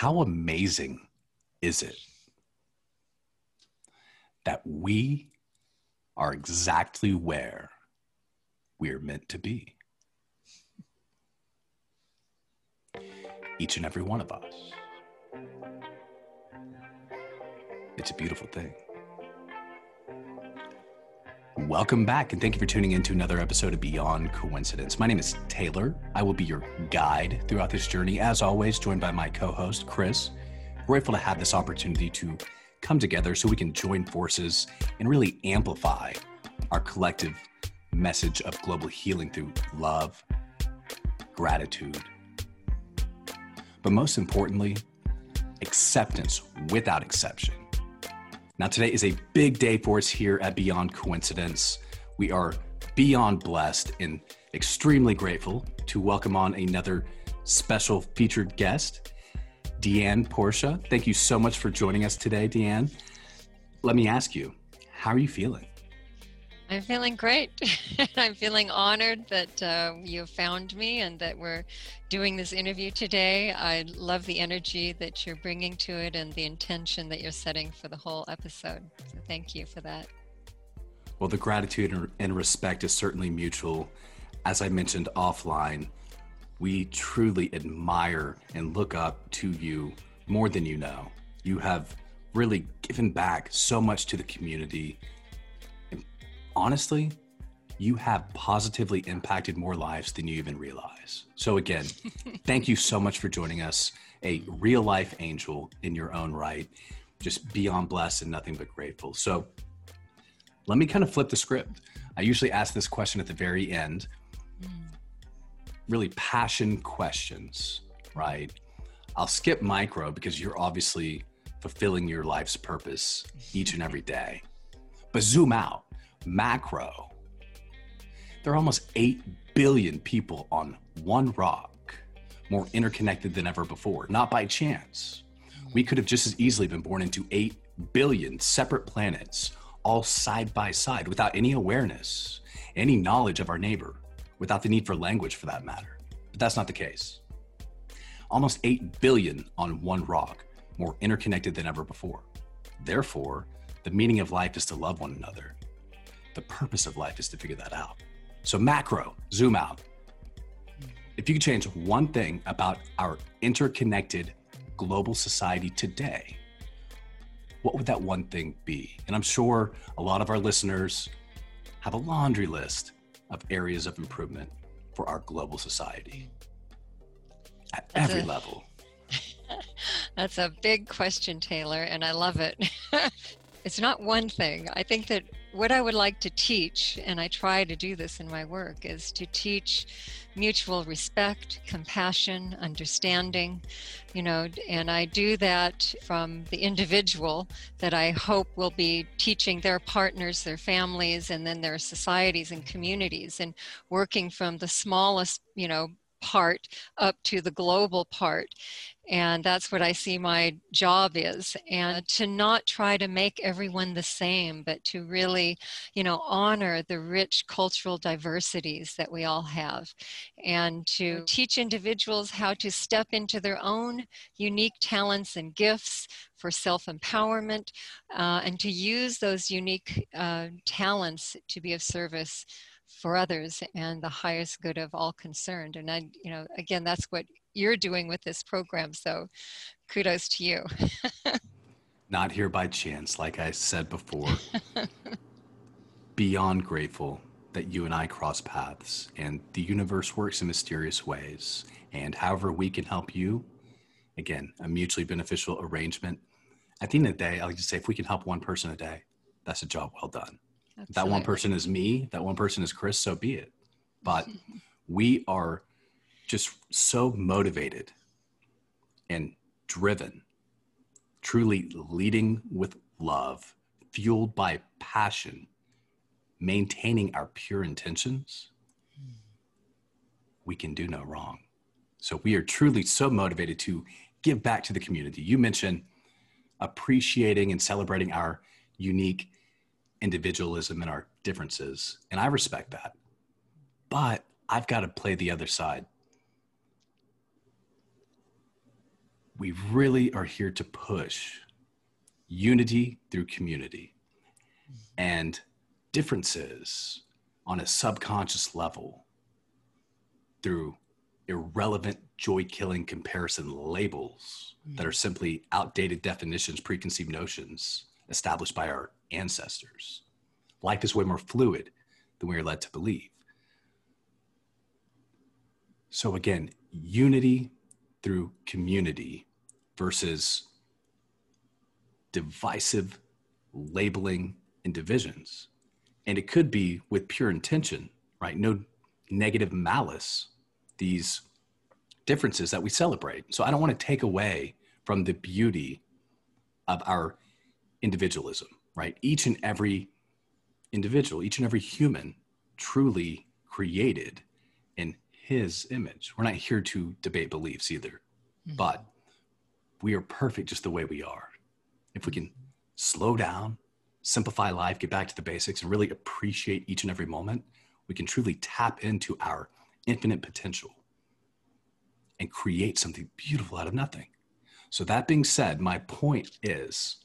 How amazing is it that we are exactly where we're meant to be? Each and every one of us. It's a beautiful thing. Welcome back, and thank you for tuning in to another episode of Beyond Coincidence. My name is Taylor. I will be your guide throughout this journey, as always, joined by my co-host, Chris. Grateful to have this opportunity to come together so we can join forces and really amplify our collective message of global healing through love, gratitude, but most importantly, acceptance without exception. Now, today is a big day for us here at Beyond Coincidence. We are beyond blessed and extremely grateful to welcome on another special featured guest, Deanne Portia. Thank you so much for joining us today, Deanne. Let me ask you, how are you feeling? I'm feeling great. I'm feeling honored that you found me and that we're doing this interview today. I love the energy that you're bringing to it and the intention that you're setting for the whole episode. So thank you for that. Well, the gratitude and respect is certainly mutual. As I mentioned offline, we truly admire and look up to you more than you know. You have really given back so much to the community. Honestly, you have positively impacted more lives than you even realize. So again, thank you so much for joining us, a real life angel in your own right, just beyond blessed and nothing but grateful. So let me kind of flip the script. I usually ask this question at the very end, really passion questions, right? I'll skip micro because you're obviously fulfilling your life's purpose each and every day, but zoom out. Macro. There are almost 8 billion people on one rock, more interconnected than ever before, not by chance. We could have just as easily been born into 8 billion separate planets, all side by side, without any awareness, any knowledge of our neighbor, without the need for language for that matter. But that's not the case. Almost 8 billion on one rock, more interconnected than ever before. Therefore, the meaning of life is to love one another. The purpose of life is to figure that out. So macro, zoom out. If you could change one thing about our interconnected global society today, what would that one thing be? And I'm sure a lot of our listeners have a laundry list of areas of improvement for our global society at every level. That's a big question, Taylor, and I love it. It's not one thing. I think that what I would like to teach, and I try to do this in my work, is to teach mutual respect, compassion, understanding, and I do that from the individual that I hope will be teaching their partners, their families, and then their societies and communities, and working from the smallest, part up to the global part. And that's what I see my job is. And to not try to make everyone the same, but to really, honor the rich cultural diversities that we all have, and to teach individuals how to step into their own unique talents and gifts for self-empowerment, and to use those unique talents to be of service for others and the highest good of all concerned. And I, again, that's what you're doing with this program. So kudos to you. Not here by chance, like I said before. Beyond grateful that you and I cross paths, and the universe works in mysterious ways. And however we can help you, again, a mutually beneficial arrangement. At the end of the day, I like to say, if we can help one person a day, that's a job well done. Absolutely. That one person is me, that one person is Chris, so be it. But we are just so motivated and driven, truly leading with love, fueled by passion, maintaining our pure intentions, we can do no wrong. So we are truly so motivated to give back to the community. You mentioned appreciating and celebrating our unique individualism and our differences, and I respect that, but I've got to play the other side. we really are here to push unity through community and differences on a subconscious level through irrelevant joy-killing comparison labels that are simply outdated definitions, preconceived notions established by our ancestors. Life is way more fluid than we are led to believe. So again, unity through community versus divisive labeling and divisions. And it could be with pure intention, right? No negative malice, these differences that we celebrate. So I don't want to take away from the beauty of our individualism, right? Each and every individual, each and every human truly created in his image. We're not here to debate beliefs either, but we are perfect just the way we are. If we can slow down, simplify life, get back to the basics, and really appreciate each and every moment, we can truly tap into our infinite potential and create something beautiful out of nothing. So that being said, my point is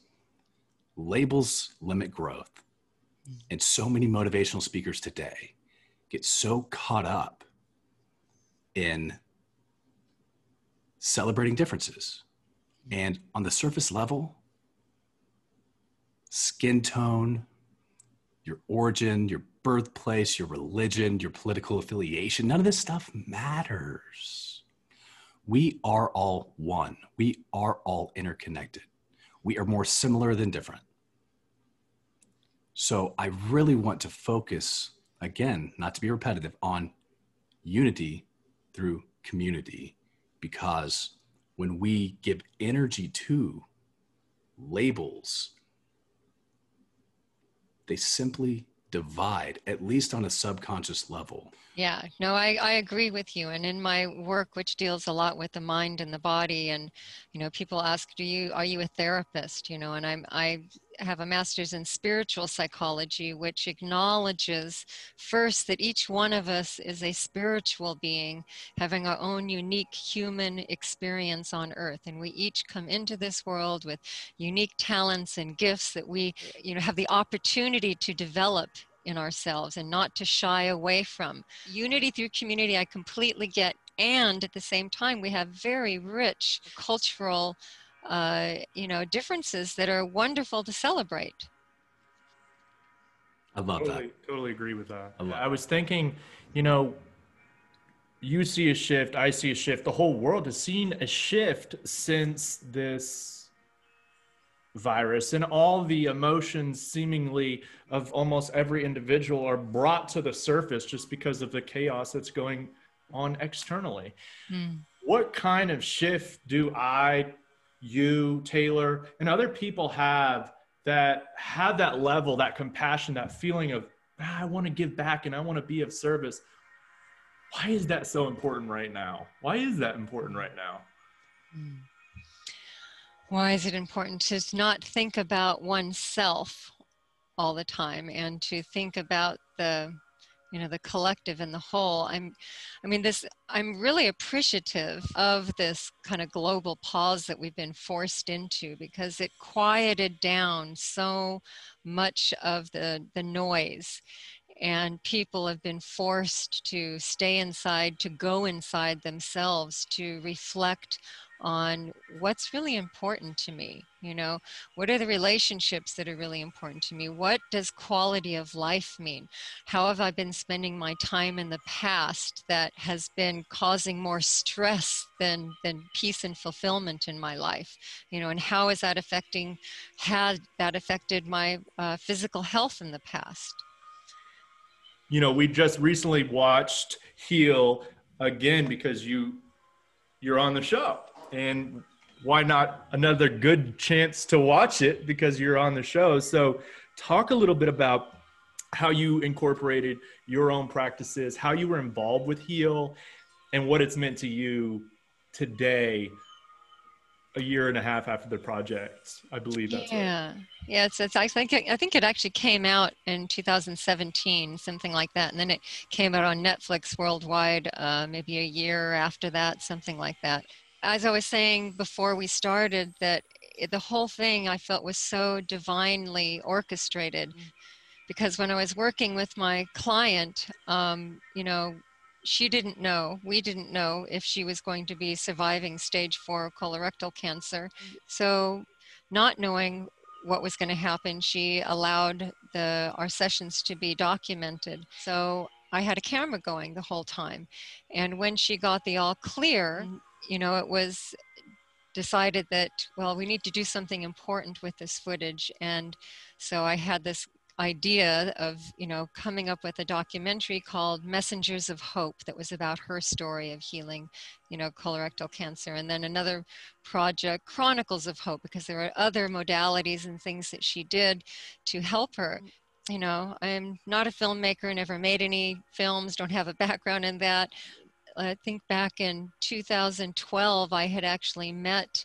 labels limit growth. And so many motivational speakers today get so caught up in celebrating differences. And on the surface level, skin tone, your origin, your birthplace, your religion, your political affiliation, none of this stuff matters. We are all one. We are all interconnected. We are more similar than different. So I really want to focus, again, not to be repetitive, on unity through community, because when we give energy to labels, they simply divide, at least on a subconscious level. Yeah, no, I agree with you. And in my work, which deals a lot with the mind and the body, and, you know, people ask, are you a therapist? You know, and I have a master's in spiritual psychology, which acknowledges first that each one of us is a spiritual being having our own unique human experience on earth. And we each come into this world with unique talents and gifts that we, you know, have the opportunity to develop in ourselves and not to shy away from. Unity through community, I completely get. And at the same time, we have very rich cultural you know, differences that are wonderful to celebrate. I love that. Totally agree with that. I was thinking, you know, you see a shift, I see a shift. The whole world has seen a shift since this virus, and all the emotions seemingly of almost every individual are brought to the surface just because of the chaos that's going on externally. What kind of shift do you, Taylor, and other people have that level, that compassion, that feeling of, I want to give back and I want to be of service? Why is that so important right now? Why is that important right now? Why is it important to not think about oneself all the time and to think about the, you know, the collective and the whole? I'm really appreciative of this kind of global pause that we've been forced into, because it quieted down so much of the noise, and people have been forced to stay inside, to go inside themselves, to reflect on what's really important to me. You know, what are the relationships that are really important to me? What does quality of life mean? How have I been spending my time in the past that has been causing more stress than peace and fulfillment in my life? You know, and how is that affecting, had that affected my physical health in the past? You know, we just recently watched Heal again, because you're on the show. And why not another good chance to watch it, because you're on the show. So talk a little bit about how you incorporated your own practices, how you were involved with Heal, and what it's meant to you today, a year and a half after the project. I believe that's it. Yeah, I think it actually came out in 2017, something like that. And then it came out on Netflix worldwide, maybe a year after that, something like that. as I was saying before we started, that the whole thing I felt was so divinely orchestrated, because when I was working with my client, you know, she didn't know, we didn't know if she was going to be surviving stage 4 colorectal cancer. So not knowing what was going to happen, she allowed our sessions to be documented. So I had a camera going the whole time. And when she got the all clear, you know, it was decided that, well, we need to do something important with this footage. And so I had this idea of, you know, coming up with a documentary called Messengers of Hope that was about her story of healing, you know, colorectal cancer. And then another project, Chronicles of Hope, because there were other modalities and things that she did to help her. You know, I'm not a filmmaker, never made any films, don't have a background in that. I think back in 2012, I had actually met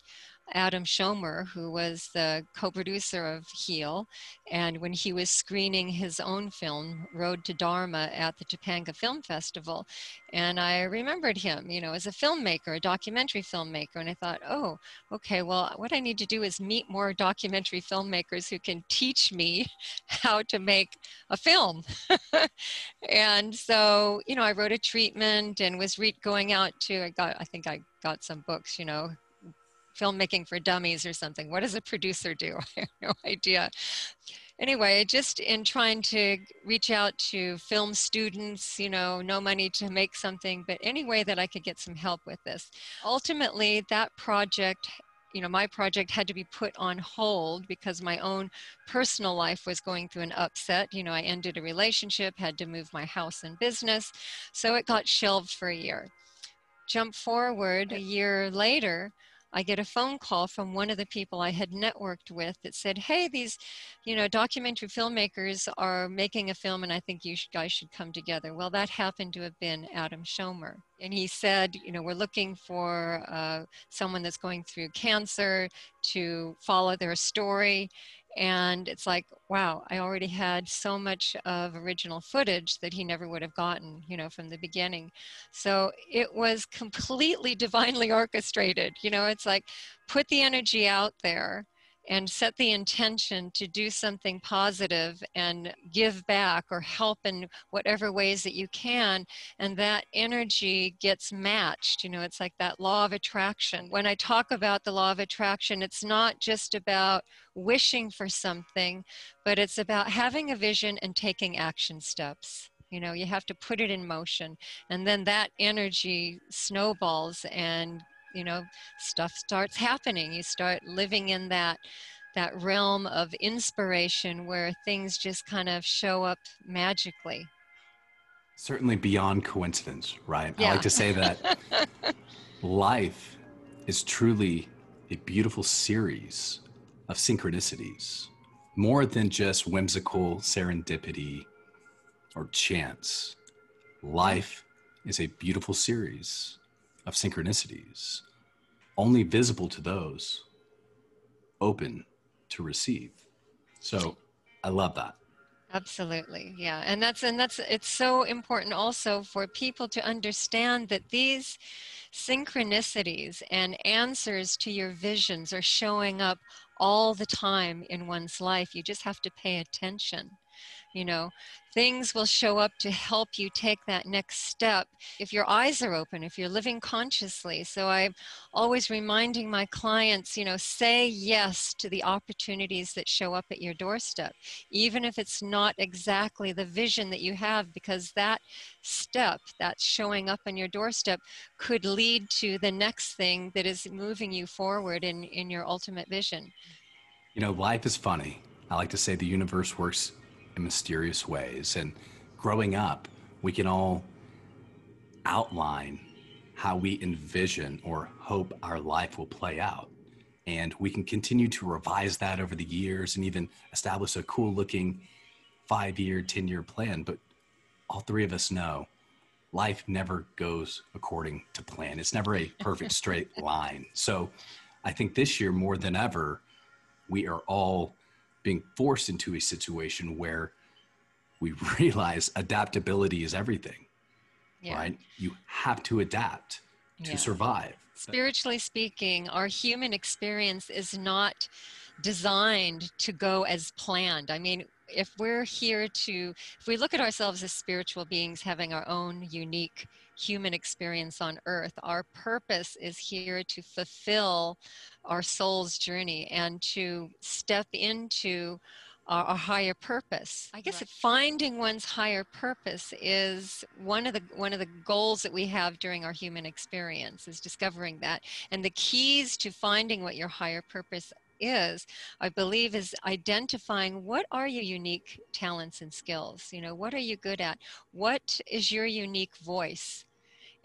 Adam Schomer, who was the co-producer of Heal, and when he was screening his own film, Road to Dharma, at the Topanga Film Festival. And I remembered him, you know, as a filmmaker, a documentary filmmaker, and I thought, oh, okay, well, what I need to do is meet more documentary filmmakers who can teach me how to make a film. And so, you know, I wrote a treatment and was going out to, I think I got some books, you know, Filmmaking for Dummies or something. What does a producer do? I have no idea. Anyway, just in trying to reach out to film students, you know, no money to make something, but any way that I could get some help with this. Ultimately, that project, you know, my project had to be put on hold because my own personal life was going through an upset. You know, I ended a relationship, had to move my house and business. So it got shelved for a year. Jump forward a year later, I get a phone call from one of the people I had networked with that said, hey, these, you know, documentary filmmakers are making a film and I think you guys should come together. Well, that happened to have been Adam Schomer. And he said, you know, we're looking for someone that's going through cancer to follow their story. And it's like, wow, I already had so much of original footage that he never would have gotten, you know, from the beginning. So it was completely divinely orchestrated. You know, it's like, put the energy out there and set the intention to do something positive and give back or help in whatever ways that you can, and that energy gets matched. You know, it's like that law of attraction. When I talk about the law of attraction, it's not just about wishing for something, but it's about having a vision and taking action steps. You know, you have to put it in motion, and then that energy snowballs and, you know, stuff starts happening. You start living in that realm of inspiration where things just kind of show up magically. Certainly beyond coincidence, right? Yeah. I like to say that life is truly a beautiful series of synchronicities, more than just whimsical serendipity or chance. Life is a beautiful series of synchronicities, only visible to those open to receive. So I love that. Absolutely. Yeah. And that's, it's so important also for people to understand that these synchronicities and answers to your visions are showing up all the time in one's life. You just have to pay attention. You know, things will show up to help you take that next step if your eyes are open, if you're living consciously. So I'm always reminding my clients, you know, say yes to the opportunities that show up at your doorstep, even if it's not exactly the vision that you have, because that step that's showing up on your doorstep could lead to the next thing that is moving you forward in your ultimate vision. You know, life is funny. I like to say the universe works in mysterious ways, and growing up we can all outline how we envision or hope our life will play out, and we can continue to revise that over the years and even establish a cool looking 5-year, 10-year plan. But all three of us know life never goes according to plan. It's never a perfect straight line. So I think this year more than ever we are all being forced into a situation where we realize adaptability is everything, yeah. Right? You have to adapt to survive. Spiritually speaking, our human experience is not designed to go as planned. I mean, if we're here to, if we look at ourselves as spiritual beings having our own unique human experience on earth, our purpose is here to fulfill our soul's journey and to step into our higher purpose. I guess finding one's higher purpose is one of the goals that we have during our human experience, is discovering that. And the keys to finding what your higher purpose is, I believe, is identifying what are your unique talents and skills. You know, what are you good at? What is your unique voice?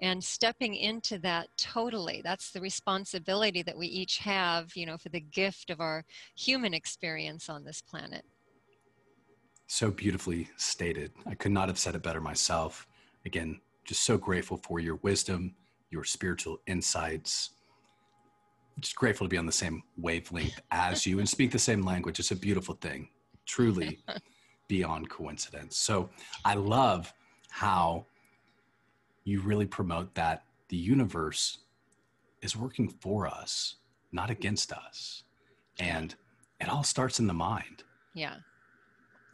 And stepping into that totally. That's the responsibility that we each have, you know, for the gift of our human experience on this planet. So beautifully stated. I could not have said it better myself. Again, just so grateful for your wisdom, your spiritual insights. Just grateful to be on the same wavelength as you and speak the same language. It's a beautiful thing, truly beyond coincidence. So I love how you really promote that the universe is working for us, not against us. And it all starts in the mind. Yeah.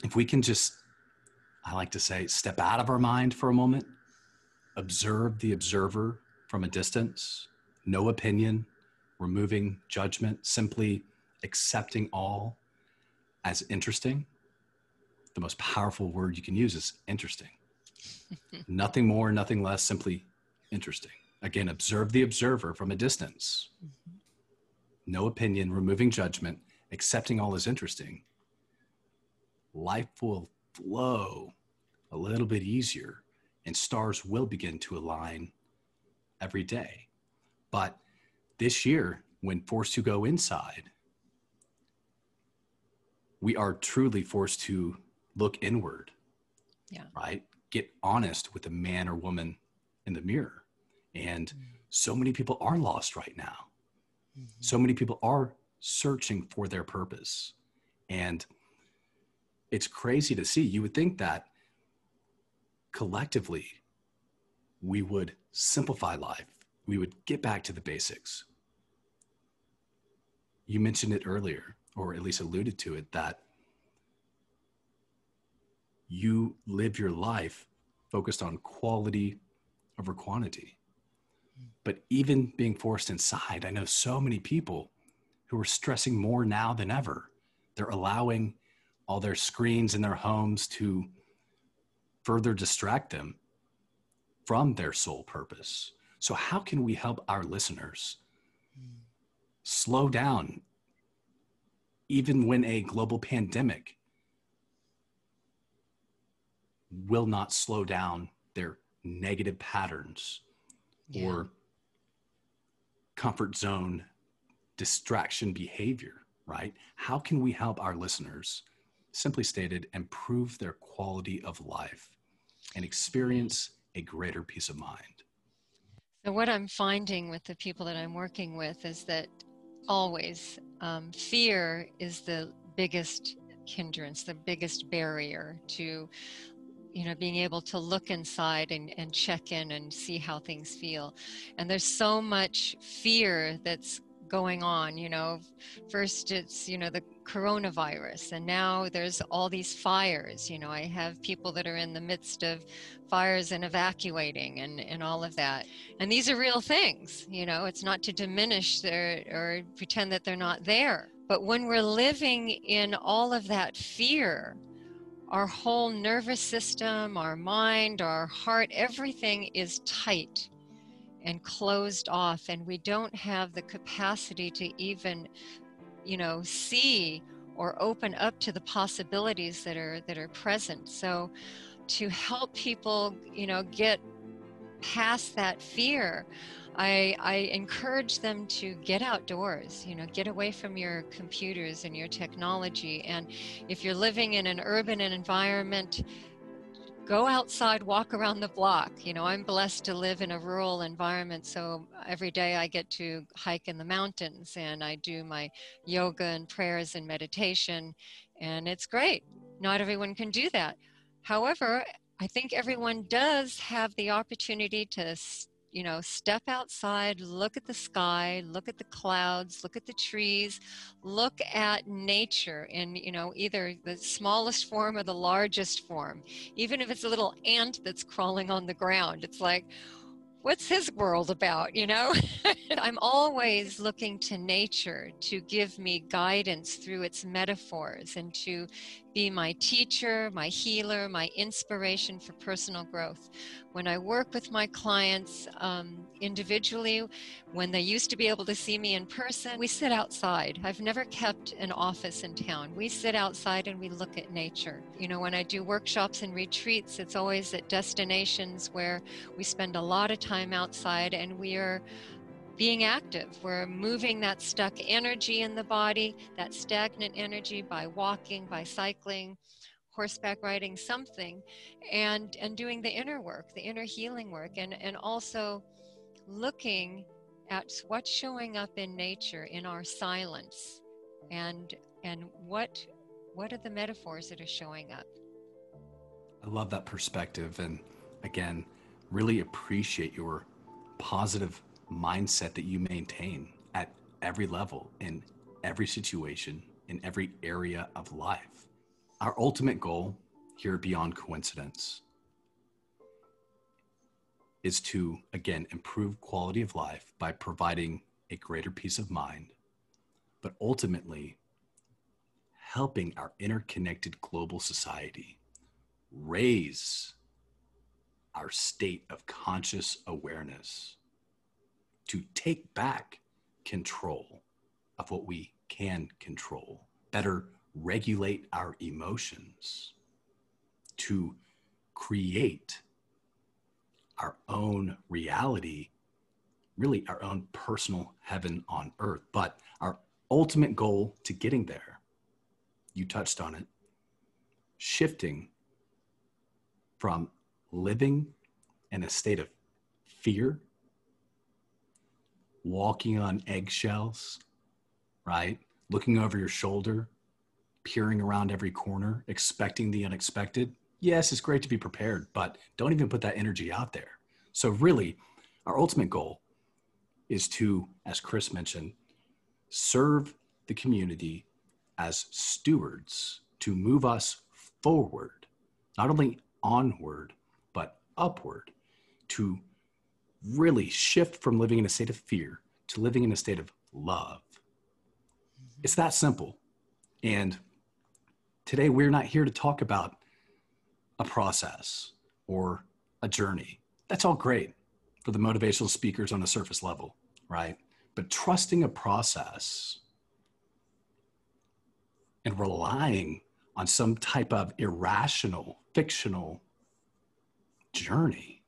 If we can just, I like to say, step out of our mind for a moment, observe the observer from a distance, no opinion, removing judgment, simply accepting all as interesting. The most powerful word you can use is interesting. Nothing more, nothing less, simply interesting. Again, observe the observer from a distance. No opinion, removing judgment, accepting all as interesting. Life will flow a little bit easier and stars will begin to align every day. But this year, when forced to go inside, we are truly forced to look inward, right? Get honest with a man or woman in the mirror. And so many people are lost right now. So many people are searching for their purpose. And it's crazy to see. You would think that collectively we would simplify life. We would get back to the basics. You mentioned it earlier, or at least alluded to it, that you live your life focused on quality over quantity. But even being forced inside, I know so many people who are stressing more now than ever. They're allowing all their screens in their homes to further distract them from their sole purpose. So how can we help our listeners slow down even when a global pandemic will not slow down their negative patterns or comfort zone distraction behavior, right? How can we help our listeners, simply stated, improve their quality of life and experience a greater peace of mind? So what I'm finding with the people that I'm working with is that always fear is the biggest hindrance, the biggest barrier to being able to look inside and check in and see how things feel. And there's so much fear that's going on, First it's, the coronavirus, and now there's all these fires. I have people that are in the midst of fires and evacuating and all of that. And these are real things, it's not to diminish their or pretend that they're not there. But when we're living in all of that fear, our whole nervous system, our mind, our heart, everything is tight and closed off, and we don't have the capacity to even, see or open up to the possibilities that are present. So to help people, get past that fear, I encourage them to get outdoors, get away from your computers and your technology. And if you're living in an urban environment, go outside, walk around the block. I'm blessed to live in a rural environment, so every day I get to hike in the mountains and I do my yoga and prayers and meditation, and it's great. Not everyone can do that. However, I think everyone does have the opportunity to you know, step outside, look at the sky, look at the clouds, look at the trees, look at nature in, you know, either the smallest form or the largest form. Even if it's a little ant that's crawling on the ground, it's like, what's his world about, you know? I'm always looking to nature to give me guidance through its metaphors and to be my teacher, my healer, my inspiration for personal growth. When I work with my clients individually, when they used to be able to see me in person, we sit outside. I've never kept an office in town. We sit outside and we look at nature. You know, when I do workshops and retreats, it's always at destinations where we spend a lot of time outside and we are being active. We're moving that stuck energy in the body, that stagnant energy, by walking, by cycling, horseback riding, something, and doing the inner work, the inner healing work, and also looking at what's showing up in nature, in our silence, and what are the metaphors that are showing up. I love that perspective, and again, really appreciate your positive mindset that you maintain at every level, in every situation, in every area of life. Our ultimate goal here at Beyond Coincidence is to, again, improve quality of life by providing a greater peace of mind, but ultimately helping our interconnected global society raise our state of conscious awareness, to take back control of what we can control, better regulate our emotions, to create our own reality, really our own personal heaven on earth. But our ultimate goal to getting there, you touched on it, shifting from living in a state of fear, walking on eggshells, right? Looking over your shoulder, peering around every corner, expecting the unexpected. Yes, it's great to be prepared, but don't even put that energy out there. So really, our ultimate goal is to, as Chris mentioned, serve the community as stewards to move us forward, not only onward, but upward, to really shift from living in a state of fear to living in a state of love. It's that simple. And today we're not here to talk about a process or a journey. That's all great for the motivational speakers on a surface level, right? But trusting a process and relying on some type of irrational, fictional journey.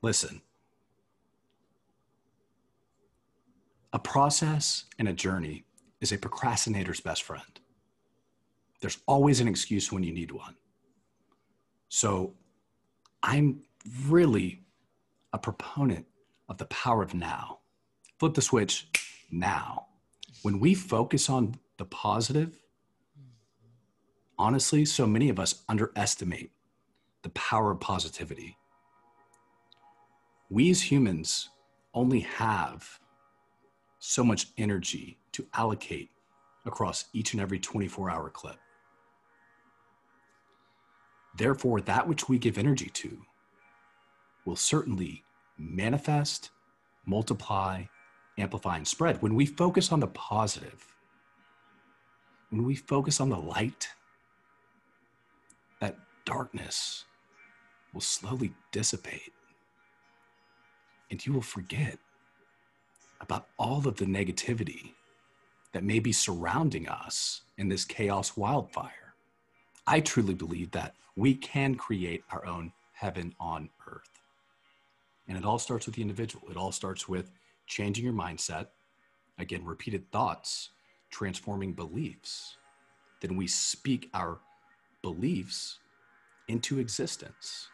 Listen, a process and a journey is a procrastinator's best friend. There's always an excuse when you need one. So I'm really a proponent of the power of now. Flip the switch now. When we focus on the positive, honestly, so many of us underestimate the power of positivity. We as humans only have so much energy to allocate across each and every 24-hour clip. Therefore, that which we give energy to will certainly manifest, multiply, amplify, and spread. When we focus on the positive, when we focus on the light, that darkness will slowly dissipate, and you will forget about all of the negativity that may be surrounding us in this chaos wildfire. I truly believe that we can create our own heaven on earth. And it all starts with the individual. It all starts with changing your mindset, again, repeated thoughts, transforming beliefs. Then we speak our beliefs into existence,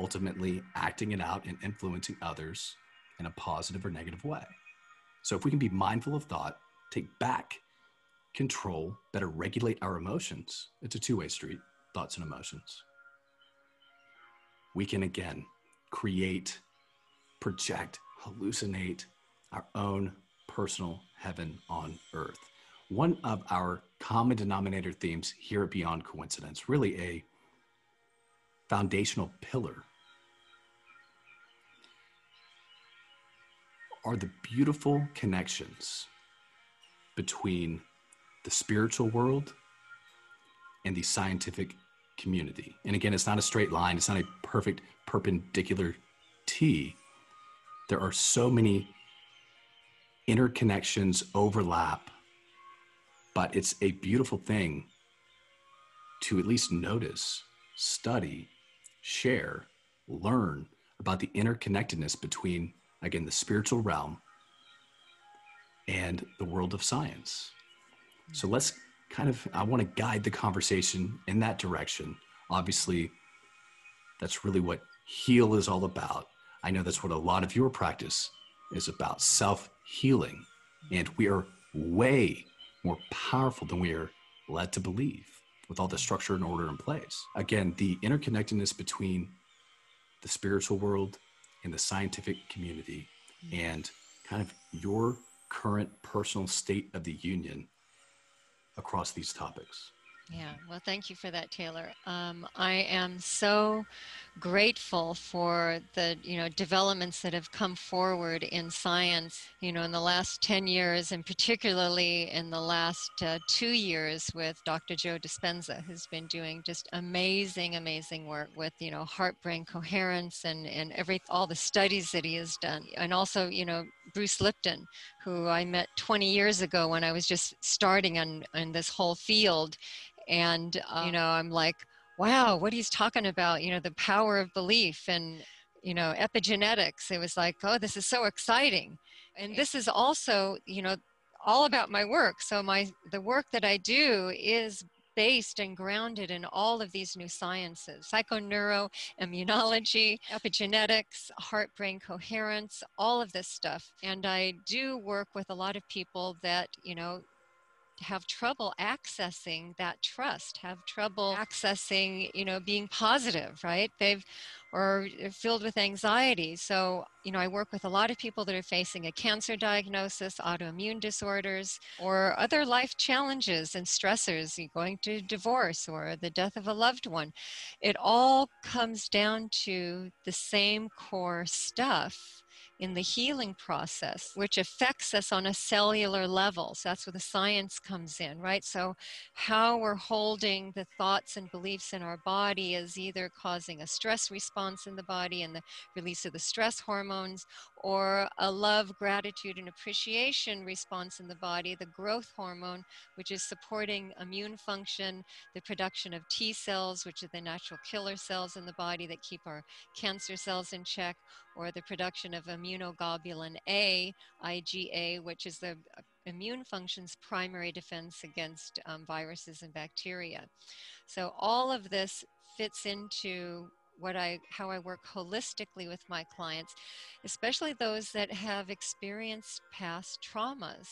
ultimately acting it out and influencing others in a positive or negative way. So if we can be mindful of thought, take back control, better regulate our emotions, it's a two-way street, thoughts and emotions, we can again create project, hallucinate our own personal heaven on earth. One of our common denominator themes here at Beyond Coincidence, really a foundational pillar, are the beautiful connections between the spiritual world and the scientific community. And again, it's not a straight line. It's not a perfect perpendicular T. There are so many interconnections, overlap, but it's a beautiful thing to at least notice, study, share, learn about the interconnectedness between, again, the spiritual realm and the world of science. So let's kind of, I want to guide the conversation in that direction. Obviously, that's really what Heal is all about. I know that's what a lot of your practice is about, self-healing. And we are way more powerful than we are led to believe with all the structure and order in place. Again, the interconnectedness between the spiritual world and the scientific community and kind of your current personal state of the union across these topics. Yeah, well, thank you for that, Taylor. I am so grateful for the, developments that have come forward in science, in the last 10 years and particularly in the last 2 years with Dr. Joe Dispenza, who's been doing just amazing, amazing work with, heart-brain coherence and all the studies that he has done. And also, Bruce Lipton, who I met 20 years ago when I was just starting on this whole field. And, I'm like, wow, what he's talking about, the power of belief and, epigenetics. It was like, oh, this is so exciting. And this is also, all about my work. So the work that I do is based and grounded in all of these new sciences, psychoneuroimmunology, epigenetics, heart-brain coherence, all of this stuff. And I do work with a lot of people that, have trouble accessing that trust, have trouble accessing, being positive, right? They're filled with anxiety. So, I work with a lot of people that are facing a cancer diagnosis, autoimmune disorders, or other life challenges and stressors, going to divorce or the death of a loved one. It all comes down to the same core stuff in the healing process, which affects us on a cellular level. So that's where the science comes in, right? So how we're holding the thoughts and beliefs in our body is either causing a stress response in the body and the release of the stress hormones, or a love, gratitude, and appreciation response in the body, the growth hormone, which is supporting immune function, the production of T cells, which are the natural killer cells in the body that keep our cancer cells in check, or the production of immunoglobulin A, IgA, which is the immune function's primary defense against viruses and bacteria. So all of this fits into how I work holistically with my clients, especially those that have experienced past traumas.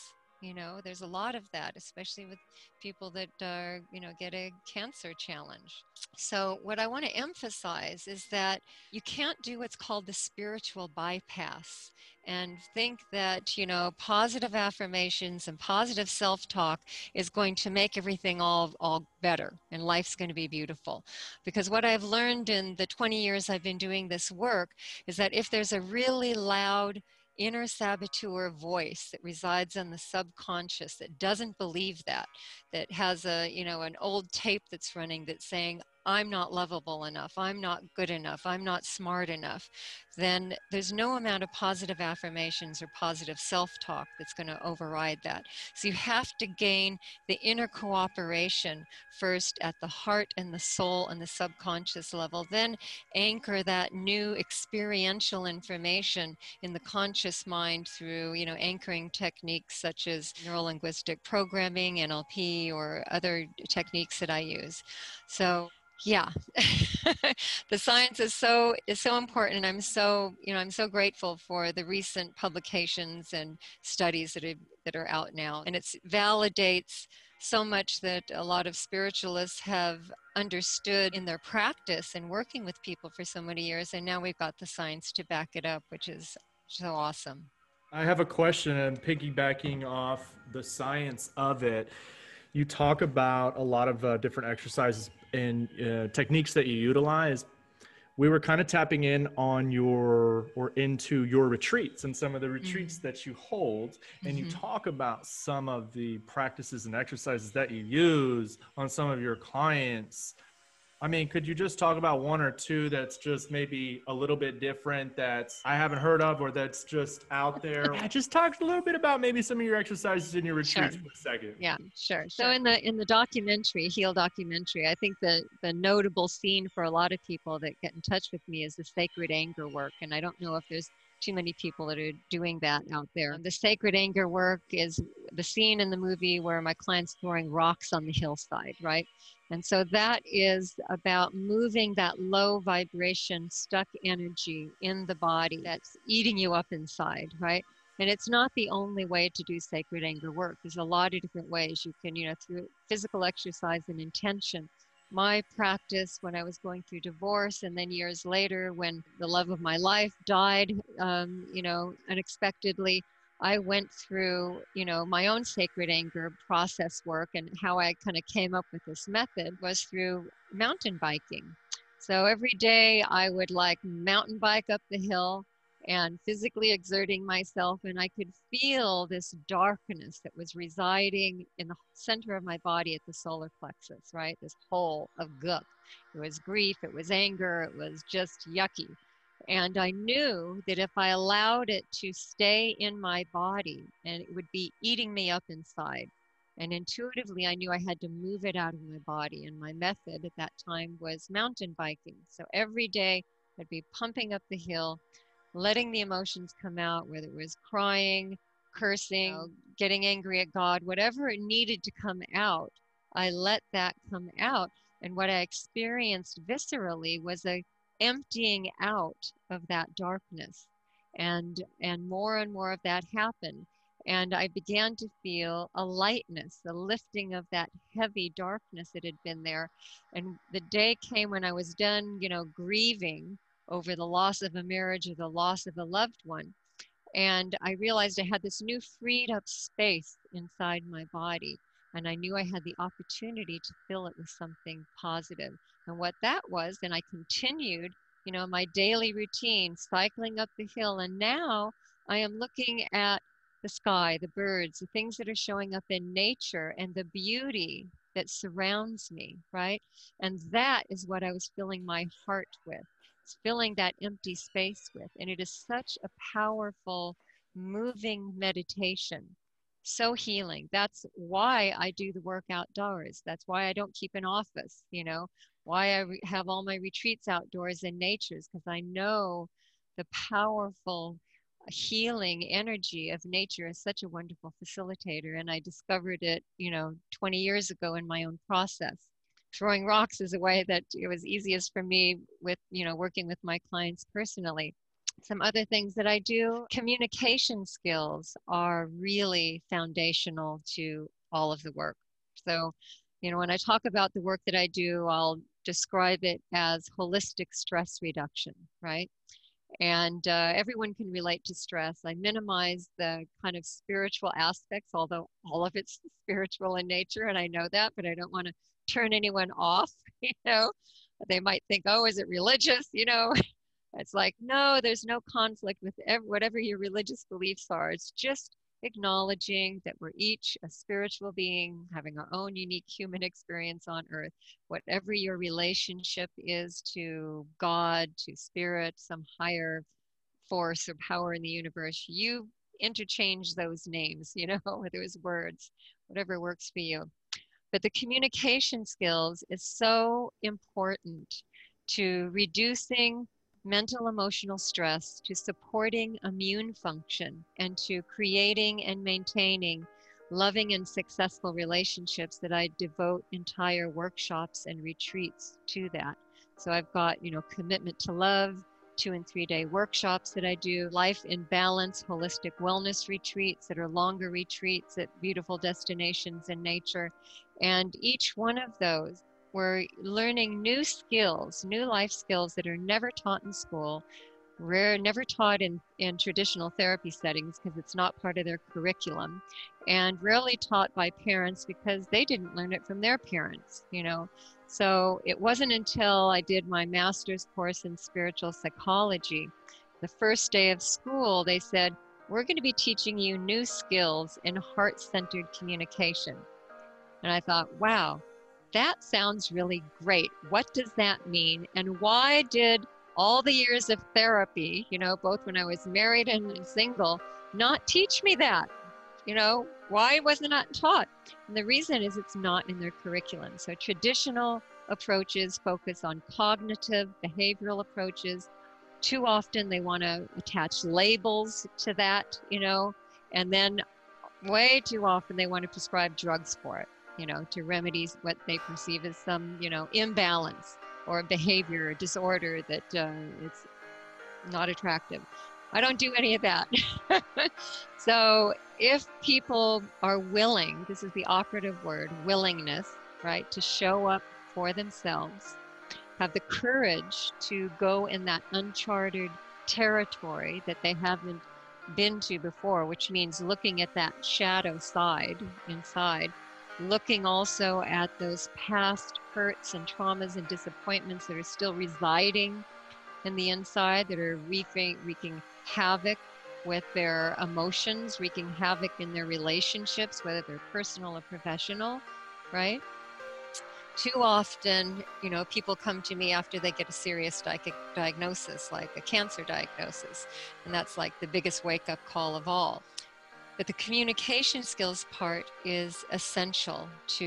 There's a lot of that, especially with people that are, get a cancer challenge. So what I want to emphasize is that you can't do what's called the spiritual bypass and think that, positive affirmations and positive self-talk is going to make everything all better and life's going to be beautiful. Because what I've learned in the 20 years I've been doing this work is that if there's a really loud inner saboteur voice that resides on the subconscious that doesn't believe that has a, an old tape that's running that's saying, I'm not lovable enough, I'm not good enough, I'm not smart enough, then there's no amount of positive affirmations or positive self-talk that's going to override that. So you have to gain the inner cooperation first at the heart and the soul and the subconscious level, then anchor that new experiential information in the conscious mind through, anchoring techniques such as neuro-linguistic programming, NLP, or other techniques that I use. So Yeah, the science is so important, and I'm so, I'm so grateful for the recent publications and studies that are out now, and it validates so much that a lot of spiritualists have understood in their practice and working with people for so many years, and now we've got the science to back it up, which is so awesome. I have a question, and piggybacking off the science of it, you talk about a lot of different exercises and techniques that you utilize. We were kind of tapping in on into your retreats and some of the retreats that you hold, and you talk about some of the practices and exercises that you use on some of your clients. I mean, could you just talk about one or two that's just maybe a little bit different that I haven't heard of, or that's just out there? Just talk a little bit about maybe some of your exercises in your retreats for a second. Yeah, sure. So in the documentary, Heal documentary, I think the notable scene for a lot of people that get in touch with me is the sacred anger work. And I don't know if there's too many people that are doing that out there. The sacred anger work is the scene in the movie where my client's throwing rocks on the hillside, right? And so that is about moving that low vibration, stuck energy in the body that's eating you up inside, right? And it's not the only way to do sacred anger work. There's a lot of different ways you can, through physical exercise and intention. My practice when I was going through divorce, and then years later when the love of my life died, unexpectedly, I went through, my own sacred anger process work, and how I kind of came up with this method was through mountain biking. So every day I would mountain bike up the hill and physically exerting myself, and I could feel this darkness that was residing in the center of my body at the solar plexus, right? This hole of gook. It was grief, it was anger, it was just yucky. And I knew that if I allowed it to stay in my body, and it would be eating me up inside. And intuitively, I knew I had to move it out of my body. And my method at that time was mountain biking. So every day I'd be pumping up the hill, letting the emotions come out, whether it was crying, cursing, getting angry at God, whatever it needed to come out, I let that come out. And what I experienced viscerally was a emptying out of that darkness, and more of that happened, and I began to feel a lightness, the lifting of that heavy darkness that had been there. And the day came when I was done grieving over the loss of a marriage or the loss of a loved one, and I realized I had this new freed up space inside my body, and I knew I had the opportunity to fill it with something positive. And what that was, then I continued, my daily routine, cycling up the hill. And now I am looking at the sky, the birds, the things that are showing up in nature, and the beauty that surrounds me, right? And that is what I was filling my heart with. It's filling that empty space with. And it is such a powerful, moving meditation. So healing. That's why I do the work outdoors. That's why I don't keep an office, why I have all my retreats outdoors in nature, because I know the powerful healing energy of nature is such a wonderful facilitator. And I discovered it, 20 years ago in my own process. Throwing rocks is a way that it was easiest for me with, working with my clients personally. Some other things that I do, communication skills are really foundational to all of the work. So, when I talk about the work that I do, I'll describe it as holistic stress reduction, right? And everyone can relate to stress. I minimize the kind of spiritual aspects, although all of it's spiritual in nature, and I know that, but I don't want to turn anyone off, They might think, oh, is it religious, It's like, no, there's no conflict with whatever your religious beliefs are. It's just acknowledging that we're each a spiritual being, having our own unique human experience on earth. Whatever your relationship is to God, to spirit, some higher force or power in the universe, you interchange those names, those words, whatever works for you. But the communication skills is so important to reducing mental emotional stress, to supporting immune function, and to creating and maintaining loving and successful relationships that I devote entire workshops and retreats to that. So I've got, you know, commitment to love, 2- and 3-day workshops that I do, life in balance, holistic wellness retreats that are longer retreats at beautiful destinations in nature. And each one of those, we're learning new skills, new life skills that are never taught in school, rare, never taught in traditional therapy settings because it's not part of their curriculum, and rarely taught by parents because they didn't learn it from their parents, you know. So it wasn't until I did my master's course in spiritual psychology, the first day of school, they said, we're going to be teaching you new skills in heart-centered communication. And I thought, wow, that sounds really great. What does that mean? And why did all the years of therapy, you know, both when I was married and single, not teach me that? You know, why wasn't it taught? And the reason is it's not in their curriculum. So traditional approaches focus on cognitive, behavioral approaches. Too often they want to attach labels to that, you know, and then way too often they want to prescribe drugs for it, you know, to remedy what they perceive as some, you know, imbalance or behavior or disorder that it's not attractive. I don't do any of that. So if people are willing, this is the operative word, willingness, right, to show up for themselves, have the courage to go in that uncharted territory that they haven't been to before, which means looking at that shadow side inside, looking also at those past hurts and traumas and disappointments that are still residing in the inside, that are wreaking havoc with their emotions, wreaking havoc in their relationships, whether they're personal or professional, right? Too often, you know, people come to me after they get a serious diagnosis, like a cancer diagnosis, and that's like the biggest wake-up call of all. But the communication skills part is essential to,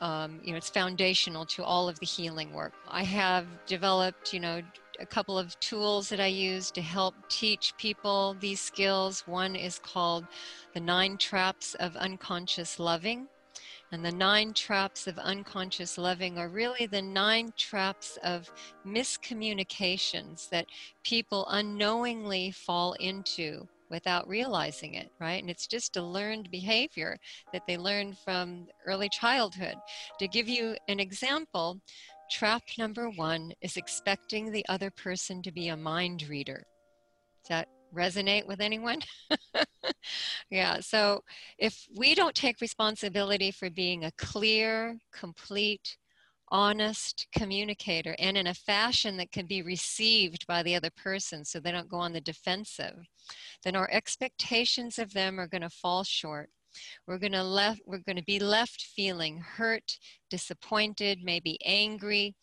you know, it's foundational to all of the healing work. I have developed, you know, a couple of tools that I use to help teach people these skills. One is called the 9 traps of unconscious loving. And the 9 traps of unconscious loving are really the 9 traps of miscommunications that people unknowingly fall into without realizing it, right? And it's just a learned behavior that they learned from early childhood. To give you an example, trap number 1 is expecting the other person to be a mind reader. Does that resonate with anyone? Yeah, so if we don't take responsibility for being a clear, complete, honest communicator, and in a fashion that can be received by the other person so they don't go on the defensive, then our expectations of them are going to fall short. We're going to be left feeling hurt, disappointed, maybe angry.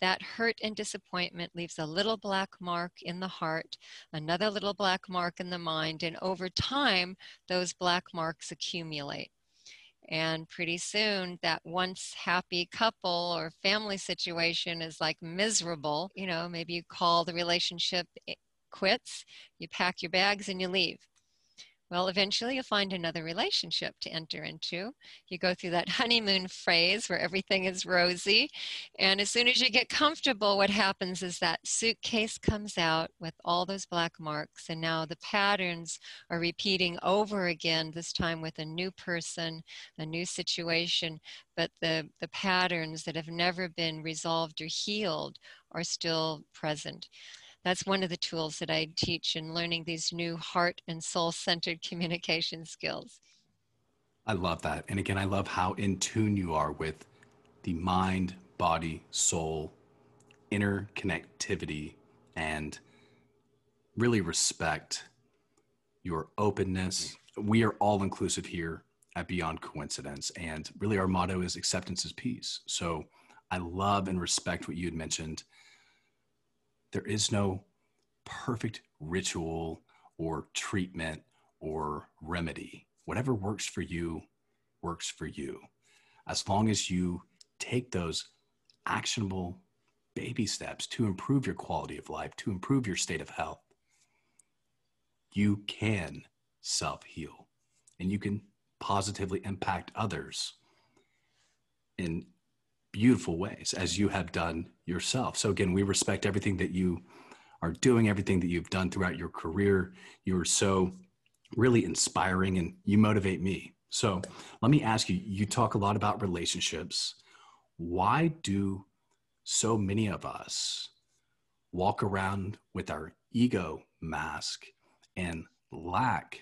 That hurt and disappointment leaves a little black mark in the heart, another little black mark in the mind, and over time, those black marks accumulate. And pretty soon that once happy couple or family situation is like miserable. You know, maybe you call the relationship quits, you pack your bags and you leave. Well, eventually you'll find another relationship to enter into. You go through that honeymoon phase where everything is rosy. And as soon as you get comfortable, what happens is that suitcase comes out with all those black marks. And now the patterns are repeating over again, this time with a new person, a new situation. But the patterns that have never been resolved or healed are still present. That's one of the tools that I teach in learning these new heart and soul-centered communication skills. I love that. And again, I love how in tune you are with the mind, body, soul, interconnectivity, and really respect your openness. We are all inclusive here at Beyond Coincidence, and really our motto is acceptance is peace. So I love and respect what you had mentioned. There is no perfect ritual or treatment or remedy. Whatever works for you, as long as you take those actionable baby steps to improve your quality of life, to improve your state of health. You can self-heal and you can positively impact others in beautiful ways, as you have done yourself. So again, we respect everything that you are doing, everything that you've done throughout your career. You are so really inspiring and you motivate me. So let me ask you, you talk a lot about relationships. Why do so many of us walk around with our ego mask and lack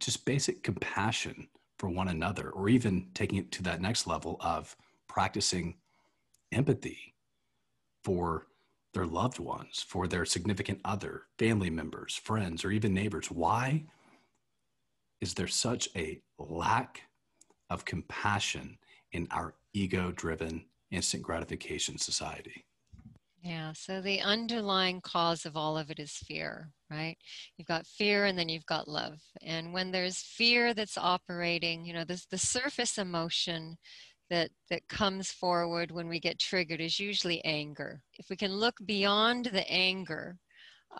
just basic compassion for one another, or even taking it to that next level of practicing empathy for their loved ones, for their significant other, family members, friends, or even neighbors? Why is there such a lack of compassion in our ego-driven instant gratification society? Yeah, so the underlying cause of all of it is fear, right? You've got fear and then you've got love. And when there's fear that's operating, you know, there's the surface emotion that comes forward when we get triggered is usually anger. If we can look beyond the anger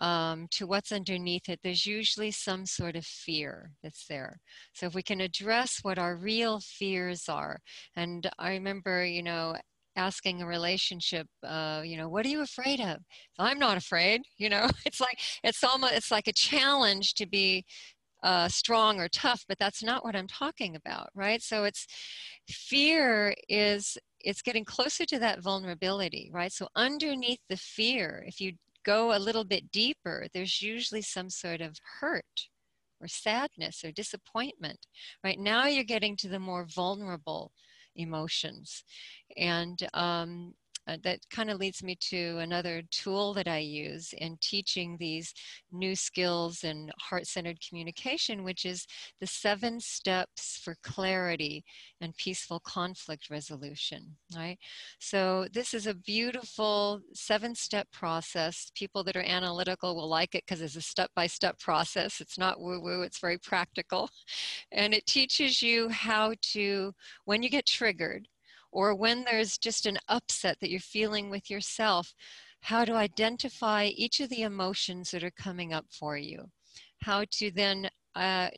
to what's underneath it, there's usually some sort of fear that's there. So if we can address what our real fears are, and I remember, you know, asking a relationship, you know, what are you afraid of? I'm not afraid, you know, it's like a challenge to be strong or tough, but that's not what I'm talking about, right? So it's fear is, it's getting closer to that vulnerability, right? So underneath the fear, if you go a little bit deeper, there's usually some sort of hurt or sadness or disappointment, right? Now you're getting to the more vulnerable emotions. And that kind of leads me to another tool that I use in teaching these new skills in heart-centered communication, which is the 7 steps for clarity and peaceful conflict resolution, right? So this is a beautiful 7-step process. People that are analytical will like it because it's a step-by-step process. It's not woo-woo, it's very practical. And it teaches you how to, when you get triggered, or when there's just an upset that you're feeling with yourself, how to identify each of the emotions that are coming up for you, how to then